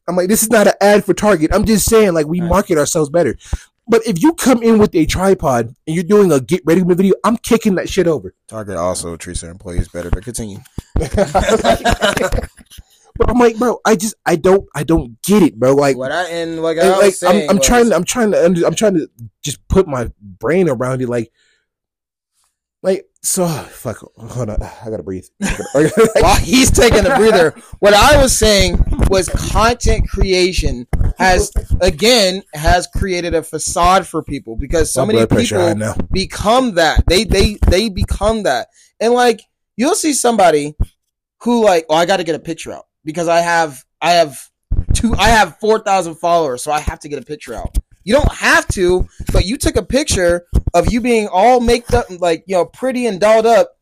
I'm like, this is not an ad for Target. I'm just saying, like, we market ourselves better. But if you come in with a tripod and you're doing a get ready with me video, I'm kicking that shit over. Target also treats their employees better, but continue. But I'm like, bro, I don't get it, bro. Like, I'm trying to just put my brain around it, like. So, fuck, hold on, I gotta breathe. While he's taking a breather, what I was saying was content creation has created a facade for people because so many people become that. They become that. And, like, you'll see somebody who, like, oh, I gotta get a picture out because I have 4,000 followers, so I have to get a picture out. You don't have to, but you took a picture of you being all made up, like, you know, pretty and dolled up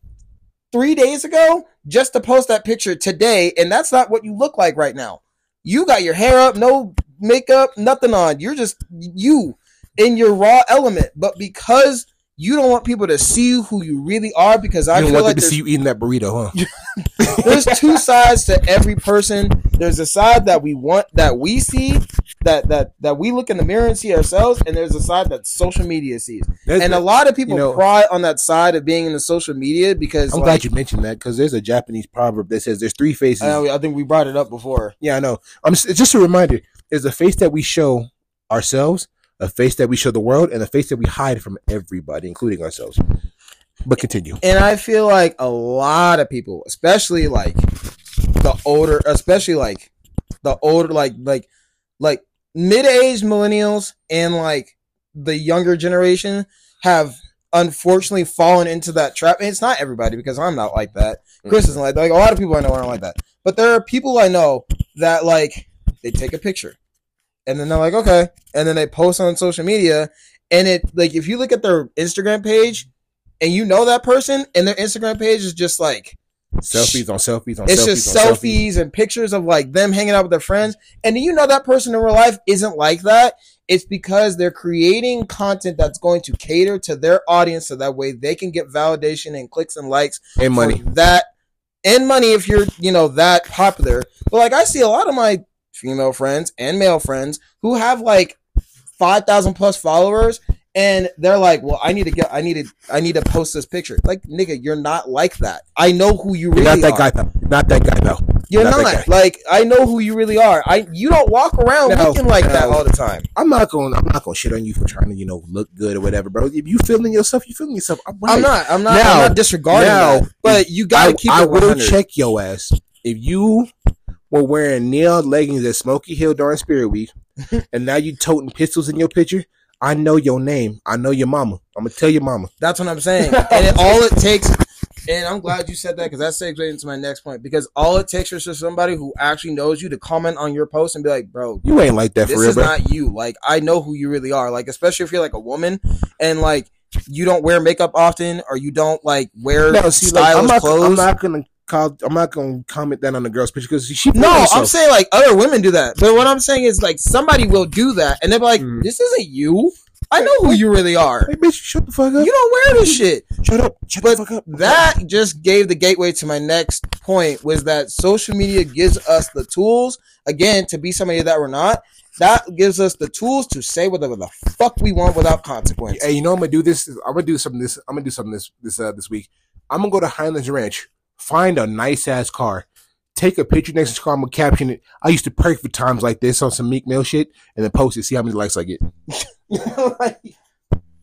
3 days ago just to post that picture today. And that's not what you look like right now. You got your hair up, no makeup, nothing on. You're just you in your raw element. But because you don't want people to see who you really are, because I feel like to see you eating that burrito, huh? There's two sides to every person. There's a side that we want, that we see, that we look in the mirror and see ourselves, and there's a side that social media sees. And a lot of people cry on that side of being in the social media because I'm glad you mentioned that, because there's a Japanese proverb that says there's three faces. I think we brought it up before. Yeah, I know. It's just a reminder. There's a face that we show ourselves, a face that we show the world, and a face that we hide from everybody, including ourselves. But continue. And I feel like a lot of people, especially like the older, like mid-aged millennials and like the younger generation, have unfortunately fallen into that trap. And it's not everybody, because I'm not like that. Chris isn't like that. Like, a lot of people I know aren't like that. But there are people I know that, like, they take a picture and then they're like, okay. And then they post on social media, and it, like, if you look at their Instagram page and you know that person, and their Instagram page is just like selfies and pictures of, like, them hanging out with their friends. And you know that person in real life isn't like that. It's because they're creating content that's going to cater to their audience, so that way they can get validation and clicks and likes and money. That and money, if you're, you know, that popular. But, like, I see a lot of my female friends and male friends who have like 5,000 plus followers, and they're like, well, I need to post this picture. Like, nigga, you're not like that. I know who you really are. You're not that guy, though. Not that guy, though. You're not. Like, I know who you really are. You don't walk around looking like that all the time. I'm not gonna shit on you for trying to, you know, look good or whatever, bro. If you feeling yourself, you feeling yourself. I'm right. I'm not disregarding that. But you gotta keep it 100. I will check your ass if you were wearing neon leggings at Smoky Hill during Spirit Week, and now you toting pistols in your picture. I know your name. I know your mama. I'm going to tell your mama. That's what I'm saying. And all it takes, and I'm glad you said that, because that segues right into my next point, because all it takes is for somebody who actually knows you to comment on your post and be like, bro, you ain't like that for real, bro. This is not you. Like, I know who you really are. Like, especially if you're, like, a woman and, like, you don't wear makeup often, or you don't, like, wear stylish clothes. I'm not gonna comment that on the girl's picture, because she. No, herself. I'm saying, like, other women do that, but what I'm saying is, like, somebody will do that, and they're like, "This isn't you. I know who you really are." Hey, bitch, shut the fuck up. You don't wear this shit. Shut up. Shut the fuck up. That just gave the gateway to my next point, was that social media gives us the tools, again, to be somebody that we're not. That gives us the tools to say whatever the fuck we want without consequence. Hey, you know, I'm gonna do something this week. I'm gonna go to Highlands Ranch. Find a nice ass car, take a picture next to the car. I'm gonna caption it. I used to pray for times like this on some Meek Mill shit, and then post it. See how many likes I get. I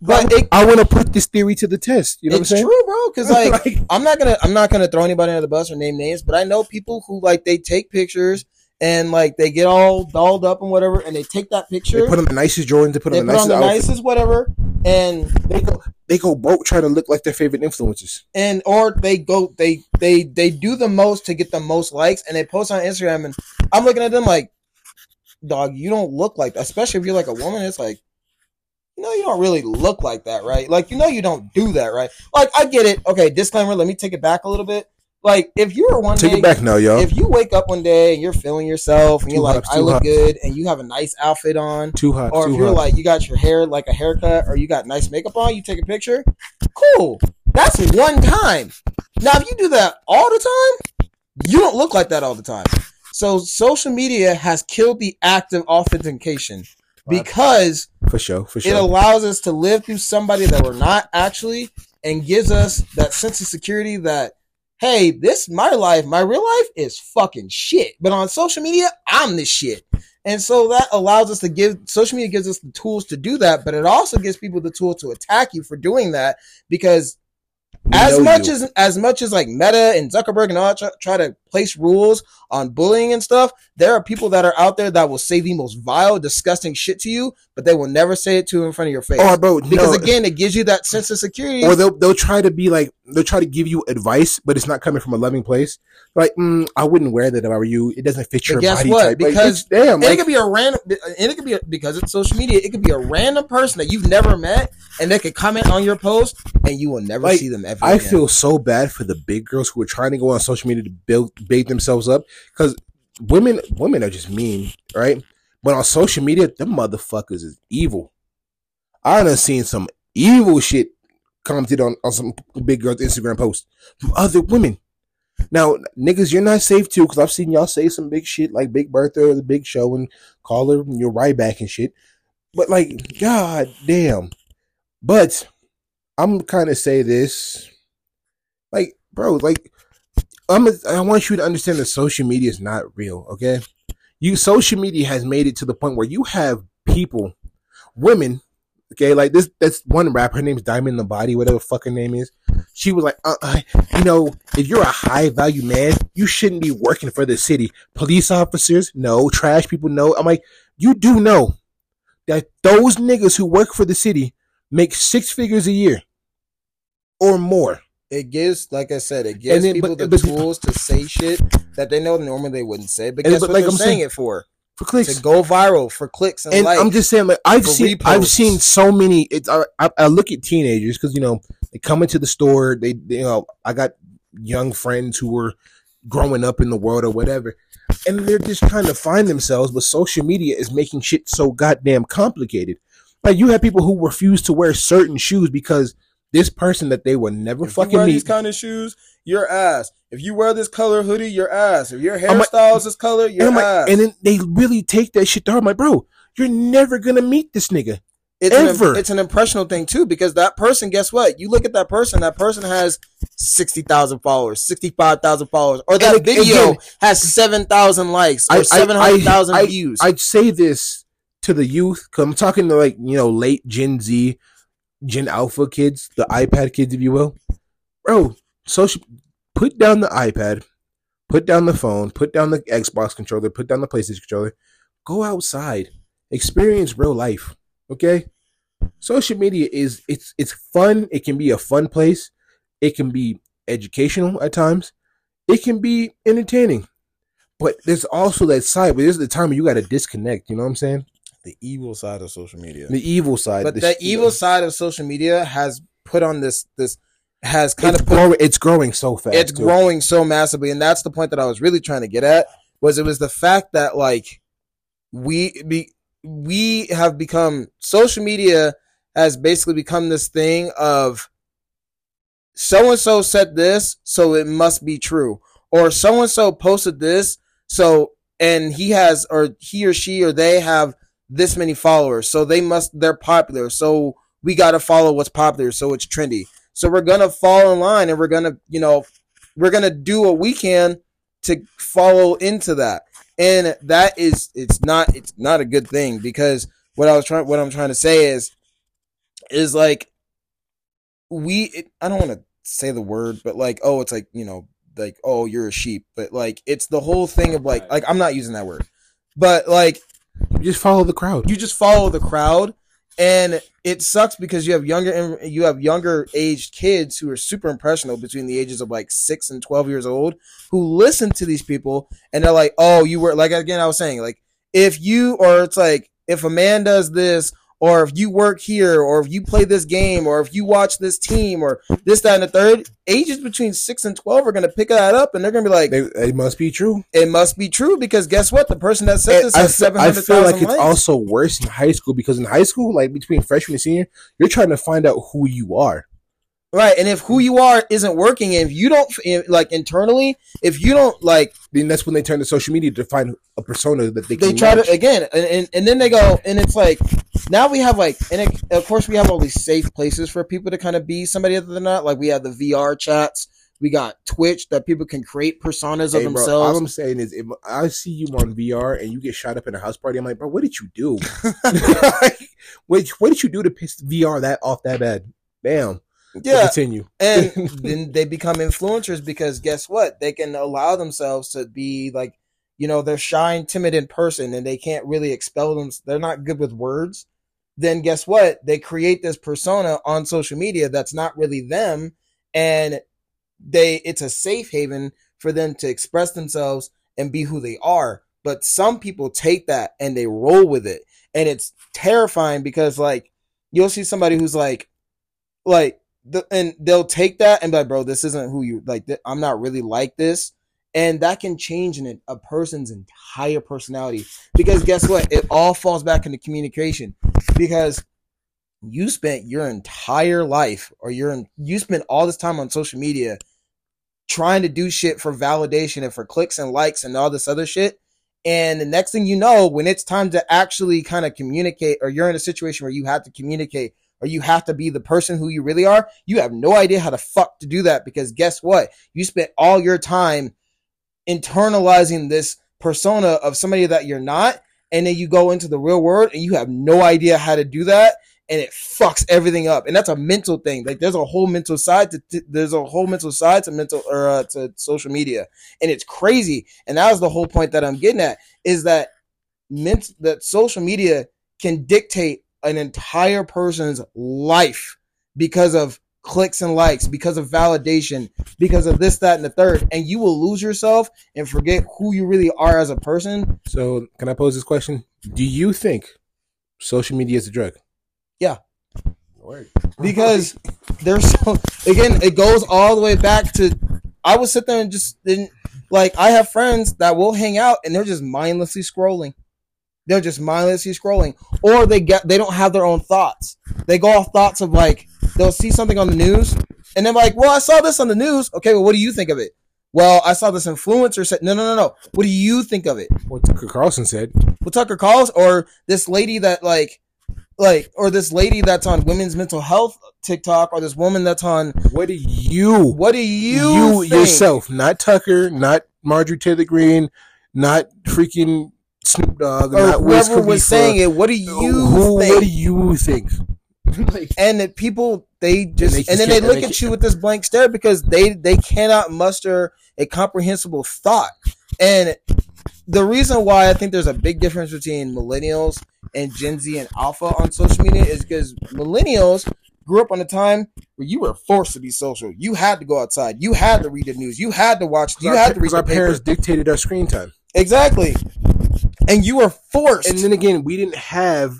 want to put this theory to the test. You know what I'm saying? It's true, bro. Because, like, I'm not gonna throw anybody under the bus or name names, but I know people who, like, they take pictures and, like, they get all dolled up and whatever, and they take that picture. They put on the nicest Jordans. They put on the nicest whatever, and they go broke trying to look like their favorite influencers, and or they do the most to get the most likes, and they post on Instagram, and I'm looking at them like, dog, you don't look like that. Especially if you're, like, a woman, it's like, you know, you don't really look like that, right? Like, you know, you don't do that, right? Like, I get it. Okay, disclaimer. Let me take it back a little bit. Like, if you're one day, take it back now, y'all. If you wake up one day and you're feeling yourself and you're like, I look good, and you have a nice outfit on, or if you're like, you got your hair, like, a haircut, or you got nice makeup on, you take a picture, cool. That's one time. Now, if you do that all the time, you don't look like that all the time. So social media has killed the act of authentication because for sure. It allows us to live through somebody that we're not actually and gives us that sense of security that, hey, this my life. My real life is fucking shit. But on social media, I'm the shit. And so that allows us to social media gives us the tools to do that, but it also gives people the tool to attack you for doing that because as much as like Meta and Zuckerberg and all try to place rules on bullying and stuff, there are people that are out there that will say the most vile, disgusting shit to you, but they will never say it to you in front of your face. Oh, bro, because again, it gives you that sense of security. Or they'll try to be like, they'll try to give you advice, but it's not coming from a loving place. Like, I wouldn't wear that if I were you. It doesn't fit your body type. Because like, damn, it could be a random, and it could be because it's social media. It could be a random person that you've never met, and they could comment on your post, and you will never like, see them ever again. I feel so bad for the big girls who are trying to go on social media to bait themselves up, because women are just mean, right? But on social media, them motherfuckers is evil. I done seen some evil shit commented on some big girls' Instagram posts from other women. Now, niggas, you're not safe too, because I've seen y'all say some big shit like Big Bertha or the Big Show and call her your right back and shit. But like, god damn. But I'm kind of say this, like, bro, like, I want you to understand that social media is not real, okay? Social media has made it to the point where you have people, women, okay, like this. That's one rapper. Her name's Diamond the Body, whatever fucking name is. She was like, you know, if you're a high value man, you shouldn't be working for the city. Police officers, no. Trash people, no. I'm like, you do know that those niggas who work for the city make 6 figures a year or more. It gives, like I said, it gives people the tools to say shit that they know normally they wouldn't say. But guess what they're saying it for? For clicks. To go viral, for clicks and likes. I'm just saying, like, I've seen so many. I look at teenagers because, you know, they come into the store. They you know, I got young friends who were growing up in the world or whatever, and they're just trying to find themselves. But social media is making shit so goddamn complicated. Like, you have people who refuse to wear certain shoes because this person that they will never fucking meet. If you wear these kind of shoes, your ass. If you wear this color hoodie, your ass. If your hairstyle's this color, your ass. And then they really take that shit to heart. I'm like, bro, you're never going to meet this nigga. It's an impressional thing, too, because that person, guess what? You look at that person has 60,000 followers, 65,000 followers, or that video has 7,000 likes or 700,000 views. I'd say this to the youth, because I'm talking to, like, you know, late Gen Z, Gen Alpha kids, the iPad kids, if you will. Bro, put down the iPad, put down the phone, put down the Xbox controller, put down the PlayStation controller. Go outside. Experience real life. Okay? Social media is it's fun. It can be a fun place. It can be educational at times. It can be entertaining. But there's also that side where there's the time where you gotta disconnect, you know what I'm saying? The evil side of social media. The evil side. But the evil side of social media has put on this has kind of growing. It's growing so fast. It's growing so massively, and that's the point that I was really trying to get at. It was the fact that like we have become, social media has basically become this thing of so and so said this, so it must be true, or so and so posted this, so and he has or he or she or they have this many followers, so they're popular. So we gotta follow what's popular, so it's trendy. So we're going to fall in line and we're going to do what we can to follow into that. And that is, it's not a good thing, because what I'm trying to say is like I don't want to say the word, but like, oh, it's like, you know, like, oh, you're a sheep, but like, it's the whole thing of like, I'm not using that word, but like, you just follow the crowd. You just follow the crowd. And it sucks because you have younger aged kids who are super impressionable between the ages of like 6 and 12 years old who listen to these people and they're like, oh, you were like, again, I was saying, like, if a man does this, or if you work here, or if you play this game, or if you watch this team, or this, that, and the third, ages between 6 and 12 are going to pick that up, and they're going to be like, it must be true. It must be true, because guess what? The person that said this has 700,000 likes. I feel like it's also worse in high school, because in high school, like between freshman and senior, you're trying to find out who you are. Right, and if who you are isn't working, and if you don't, like, internally, if you don't, like... Then that's when they turn to social media to find a persona that they can try launch. To, again, and then they go, and it's like, now we have, like... And, it, of course, we have all these safe places for people to kind of be somebody other than that. Like, we have the VR chats. We got Twitch that people can create personas of themselves. Bro, all I'm saying is, if I see you on VR and you get shot up in a house party, I'm like, bro, what did you do? Like, what did you do to piss VR that off that bad? Damn. Yeah, continue. And then they become influencers because guess what? They can allow themselves to be like, you know, they're shy and timid in person and they can't really expel them. They're not good with words. Then guess what? They create this persona on social media that's not really them. And it's a safe haven for them to express themselves and be who they are. But some people take that and they roll with it. And it's terrifying because, like, you'll see somebody who's like, and they'll take that and be like, bro, this isn't who you like. I'm not really like this. And that can change in a person's entire personality because guess what? It all falls back into communication because you spent your entire life or you spent all this time on social media trying to do shit for validation and for clicks and likes and all this other shit. And the next thing you know, when it's time to actually kind of communicate or you're in a situation where you have to communicate or you have to be the person who you really are, you have no idea how the fuck to do that because guess what? You spent all your time internalizing this persona of somebody that you're not, and then you go into the real world and you have no idea how to do that, and it fucks everything up. And that's a mental thing. Like, there's a whole mental side to social media, and it's crazy. And that was the whole point that I'm getting at, is that that social media can dictate an entire person's life because of clicks and likes, because of validation, because of this, that, and the third, and you will lose yourself and forget who you really are as a person. So can I pose this question? Do you think social media is a drug? Yeah. Word. Because there's so, again, it goes all the way back to, I would sit there and just like, I have friends that will hang out and they're just mindlessly scrolling. They're just mindlessly scrolling, or they don't have their own thoughts. They go off thoughts of, like, they'll see something on the news and they're like, well, I saw this on the news. Okay. Well, what do you think of it? Well, I saw this influencer said, no. What do you think of it? What Tucker Carlson said, or this lady that or this lady that's on women's mental health TikTok, or this woman that's on, what do you think? Yourself, not Tucker, not Marjorie Taylor Greene, not freaking Snoop Dogg, or whoever was saying it. What do you think? And the people, they just and then they look at you with this blank stare because they cannot muster a comprehensible thought. And the reason why I think there's a big difference between millennials and Gen Z and Alpha on social media is because millennials grew up on a time where you were forced to be social. You had to go outside. You had to read the news. You had to watch. You had to read. Our parents dictated our screen time. Exactly. And you were forced. And then again, we didn't have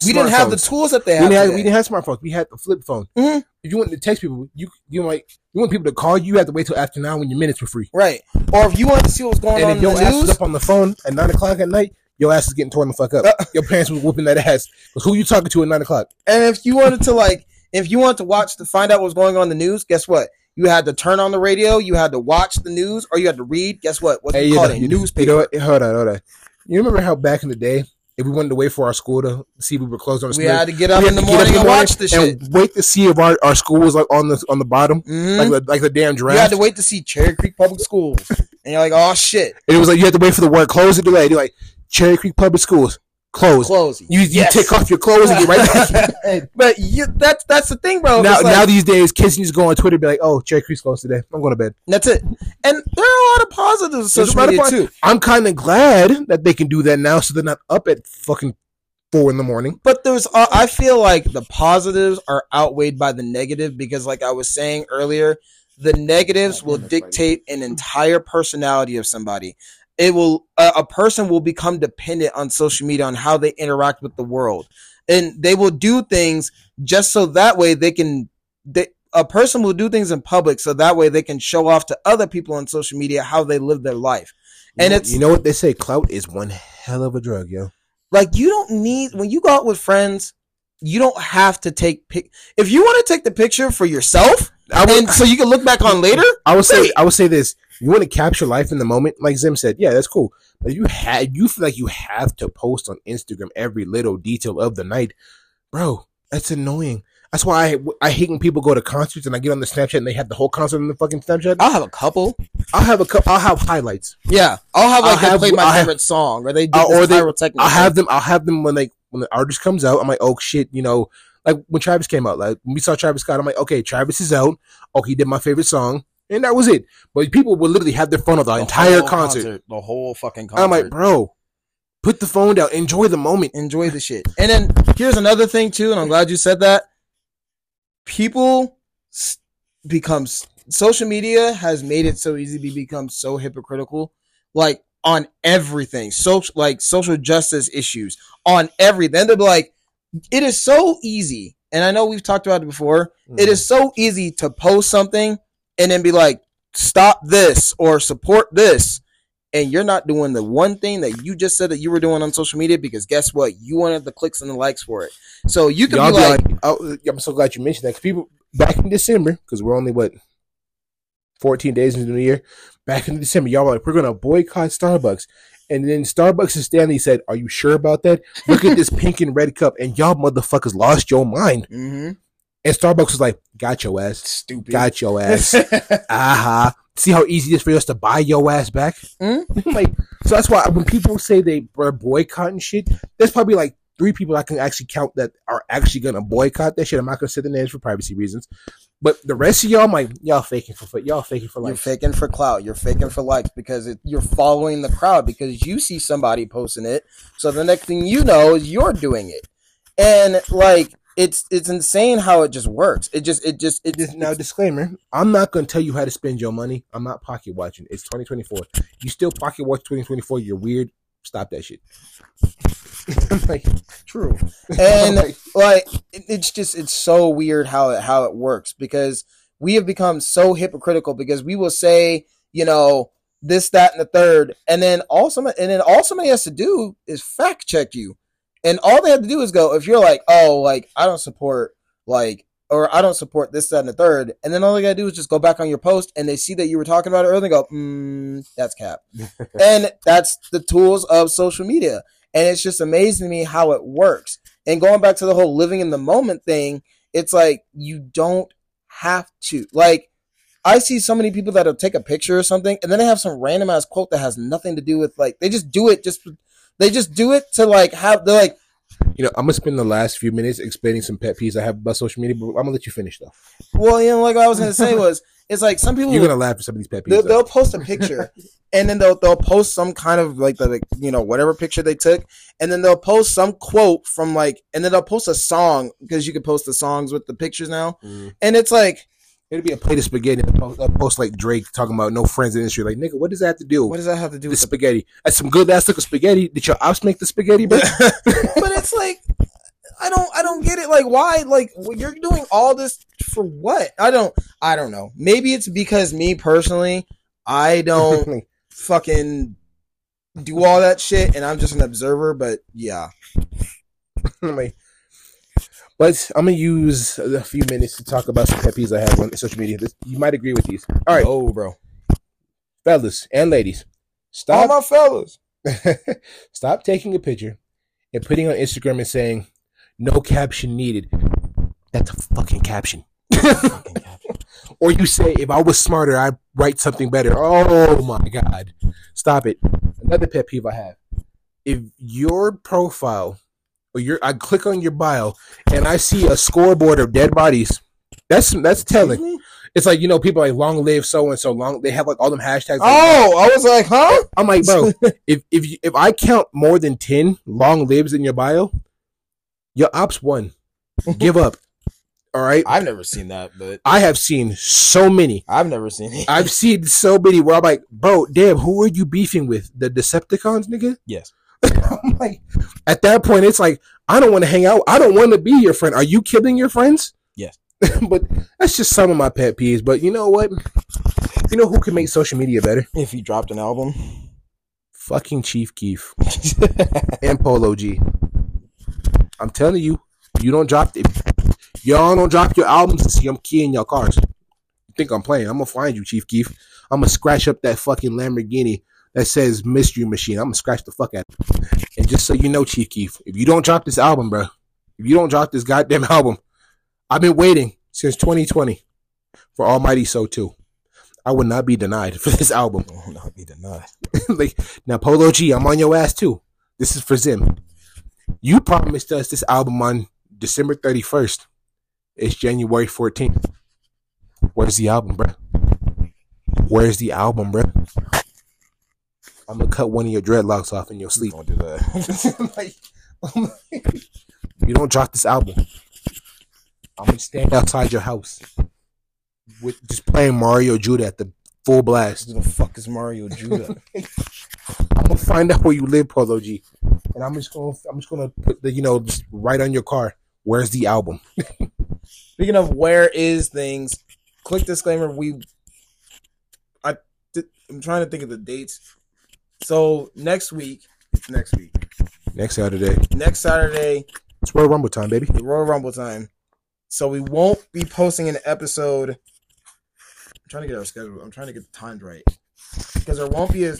the tools that they had. We didn't have smartphones. We had the flip phone. Mm-hmm. If you wanted to text people, you want people to call you, you had to wait till after 9 when your minutes were free. Right. Or if you wanted to see what's going on in the news. And if your ass is up on the phone at 9 o'clock at night, your ass is getting torn the fuck up. Your parents were whooping that ass. Because who you talking to at 9 o'clock? And if you wanted to, find out what's going on in the news, guess what? You had to turn on the radio, you had to watch the news, or you had to read, guess what? Newspaper. Hold on. You remember how back in the day, if we wanted to wait for our school to see if we were closed on a school, we had to get up in the morning and watch the shit. And wait to see if our school was like on the bottom, mm-hmm. like the damn draft. You had to wait to see Cherry Creek Public Schools. And you're like, oh shit. And it was like, you had to wait for the word close or delay. You're like, Cherry Creek Public Schools, close. You take off your clothes and get right back. But that's the thing, bro. Now these days, kids can just go on Twitter and be like, oh, Cherry Creek's closed today. I'm going to bed. That's it. And there are a lot of positives to social media too. I'm kind of glad that they can do that now so they're not up at fucking 4 in the morning. But there's, I feel like the positives are outweighed by the negative because, like I was saying earlier, the negatives will dictate an entire personality of somebody. It will, a person will become dependent on social media, on how they interact with the world, and they will do things just so that way a person will do things in public so that way they can show off to other people on social media how they live their life. And you know what they say, clout is one hell of a drug, yo. Like, you don't need, when you go out with friends, you don't have to take pic. If you want to take the picture for yourself, and so you can look back on later. I would say this. You want to capture life in the moment, like Zim said. Yeah, that's cool. But you feel like you have to post on Instagram every little detail of the night, bro. That's annoying. That's why I hate when people go to concerts and I get on the Snapchat and they have the whole concert on the fucking Snapchat. I'll have a couple. I'll have highlights. Yeah, I'll have my favorite song or they do viral. I'll have them when the artist comes out. I'm like, oh shit, you know. Like when Travis came out, like when we saw Travis Scott, I'm like, okay, Travis is out. Oh, he did my favorite song, and that was it. But people would literally have their phone of the entire concert, the whole fucking concert. I'm like, bro, put the phone down, enjoy the moment, enjoy the shit. And then here's another thing too, and I'm glad you said that. People social media has made it so easy to become so hypocritical, like on everything, social justice issues, on everything. They'll be like. It is so easy, and I know we've talked about it before. Mm. It is so easy to post something and then be like, stop this or support this, and you're not doing the one thing that you just said that you were doing on social media because guess what? You wanted the clicks and the likes for it. So you can be like I'm so glad you mentioned that because people back in December, because we're only, 14 days into the new year, back in December, y'all were like, we're going to boycott Starbucks. And then Starbucks and Stanley said, are you sure about that? Look at this pink and red cup. And y'all motherfuckers lost your mind. Mm-hmm. And Starbucks was like, got your ass. Stupid. Got your ass. Uh-huh. See how easy it is for us to buy your ass back? Mm-hmm. So that's why when people say they are boycotting shit, there's probably like 3 people I can actually count that are actually going to boycott that shit. I'm not going to say the names for privacy reasons. But the rest of y'all, I'm like, y'all faking for foot. Y'all faking for likes. You're faking for clout. You're faking for likes because you're following the crowd because you see somebody posting it. So the next thing you know is you're doing it. And, it's insane how it just works. Now, disclaimer, I'm not going to tell you how to spend your money. I'm not pocket watching. It's 2024. You still pocket watch 2024. You're weird. Stop that shit. True. And it's so weird how it works because we have become so hypocritical because we will say, this, that, and the third, and then all somebody has to do is fact check you. And all they have to do is go, if you're like, oh, I don't support or I don't support this, that, and the third. And then all they got to do is just go back on your post and they see that you were talking about it earlier and go, that's cap. And that's the tools of social media. And it's just amazing to me how it works. And going back to the whole living in the moment thing, it's like, you don't have to. I see so many people that'll take a picture or something and then they have some random ass quote that has nothing to do with they just do it to I'm going to spend the last few minutes explaining some pet peeves I have about social media, but I'm going to let you finish, though. Well, what I was going to say was, it's like some people... You're going to laugh at some of these pet peeves. They'll post a picture, and then they'll post some kind of, whatever picture they took, and then they'll post some quote from, and then they'll post a song, because you can post the songs with the pictures now, and it's like... It'll be a plate of spaghetti and post like Drake talking about no friends in the industry. Like, nigga, what does that have to do? What does that have to do with spaghetti? That's some good ass look of spaghetti. Did your ops make the spaghetti, bro? But it's like, I don't get it. Like, why? Like, you're doing all this for what? I don't know. Maybe it's because me personally, I don't fucking do all that shit and I'm just an observer, but yeah. But I'm going to use a few minutes to talk about some pet peeves I have on social media. You might agree with these. All right. Oh, bro. Fellas and ladies. Stop. All my fellas. Stop taking a picture and putting it on Instagram and saying, no caption needed. That's a fucking caption. Or you say, if I was smarter, I'd write something better. Oh, my God. Stop it. Another pet peeve I have. If your profile... I click on your bio and I see a scoreboard of dead bodies. That's telling. It's like, people are like long live so and so long. They have all them hashtags. Oh, I was like, huh? I'm like, bro, if I count more than 10 long lives in your bio, your ops won. Give up. All right. I've never seen that, but I have seen so many. I've never seen it. I've seen so many where I'm like, bro, damn, who are you beefing with? The Decepticons, nigga? Yes. I'm like, at that point, it's like, I don't want to hang out. I don't want to be your friend. Are you killing your friends? Yes. But that's just some of my pet peeves. But you know what? You know who can make social media better? If he dropped an album. Fucking Chief Keef. And Polo G. I'm telling you, You don't drop it. Y'all don't drop your albums to see I'm keying y'all cars. You think I'm playing? I'm going to find you, Chief Keef. I'm going to scratch up that fucking Lamborghini that says Mystery Machine. I'm going to scratch the fuck out of it. And just so you know, Chief Keef, if you don't drop this album, bro, if you don't drop this goddamn album, I've been waiting since 2020 for Almighty So 2. I would not be denied for this album. I will not be denied. Like, now, Polo G, I'm on your ass, too. This is for Zim. You promised us this album on December 31st. It's January 14th. Where's the album, bro? Where's the album, bro? I'm going to cut one of your dreadlocks off in your sleep. Don't do that. I'm like, you don't drop this album, I'm going to stand outside your house with just playing Mario Judah at the full blast. Who the fuck is Mario Judah? I'm going to find out where you live, Polo G. And I'm just gonna put the, you know, just right on your car. Where's the album? Speaking of where is things, quick disclaimer. I'm trying to think of the dates. So next Saturday, it's Royal Rumble time, baby. Royal Rumble time. So we won't be posting an episode. I'm trying to get our schedule. I'm trying to get the times right. Because there won't be a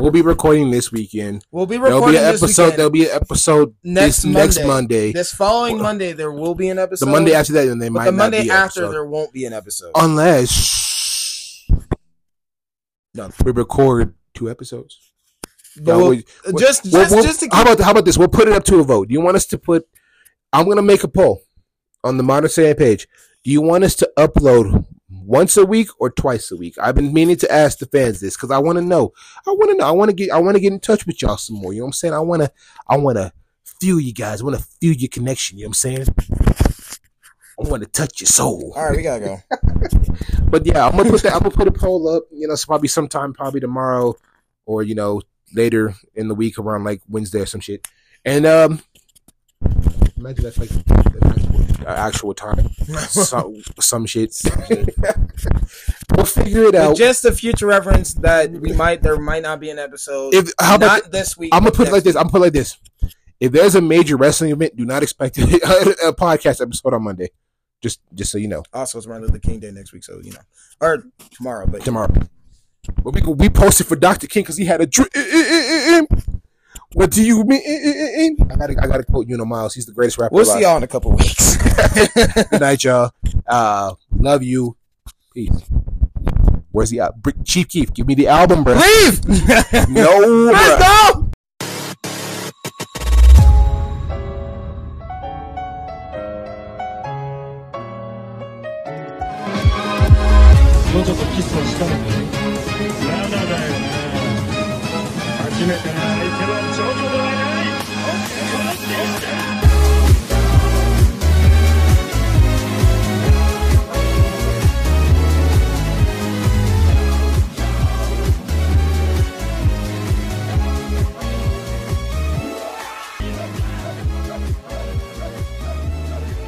we'll be recording this weekend. We'll be recording There'll be an episode next Monday. This following Monday there will be an episode. The Monday after that, and there won't be an episode. Unless we record 2 episodes. How about this? We'll put it up to a vote. Do you want us to put? I'm gonna make a poll on the Modern Saiyan page. Do you want us to upload once a week or twice a week? I've been meaning to ask the fans this because I want to know. I want to get in touch with y'all some more. You know what I'm saying? I want to feel you guys. I want to feel your connection. You know what I'm saying? I want to touch your soul. All right, we gotta go. But yeah, I'm gonna put a poll up. You know, so probably sometime, probably tomorrow, or you know, later in the week around like Wednesday or some shit. And imagine that's like actual time. some shit. We'll figure it out. Just a future reference that there might not be an episode. This week. I'm gonna put it like this. If there's a major wrestling event, do not expect a podcast episode on Monday. Just so you know. Also, it's Martin Luther King Day next week, so you know, or tomorrow. But tomorrow, but we posted for Dr. King because he had a dream. What do you mean? I gotta quote Uno Miles. He's the greatest rapper. We'll see y'all in a couple weeks. Good night, y'all. Love you. Peace. Where's he at? Chief Keef, give me the album, bro. Leave. No. Let's go. No.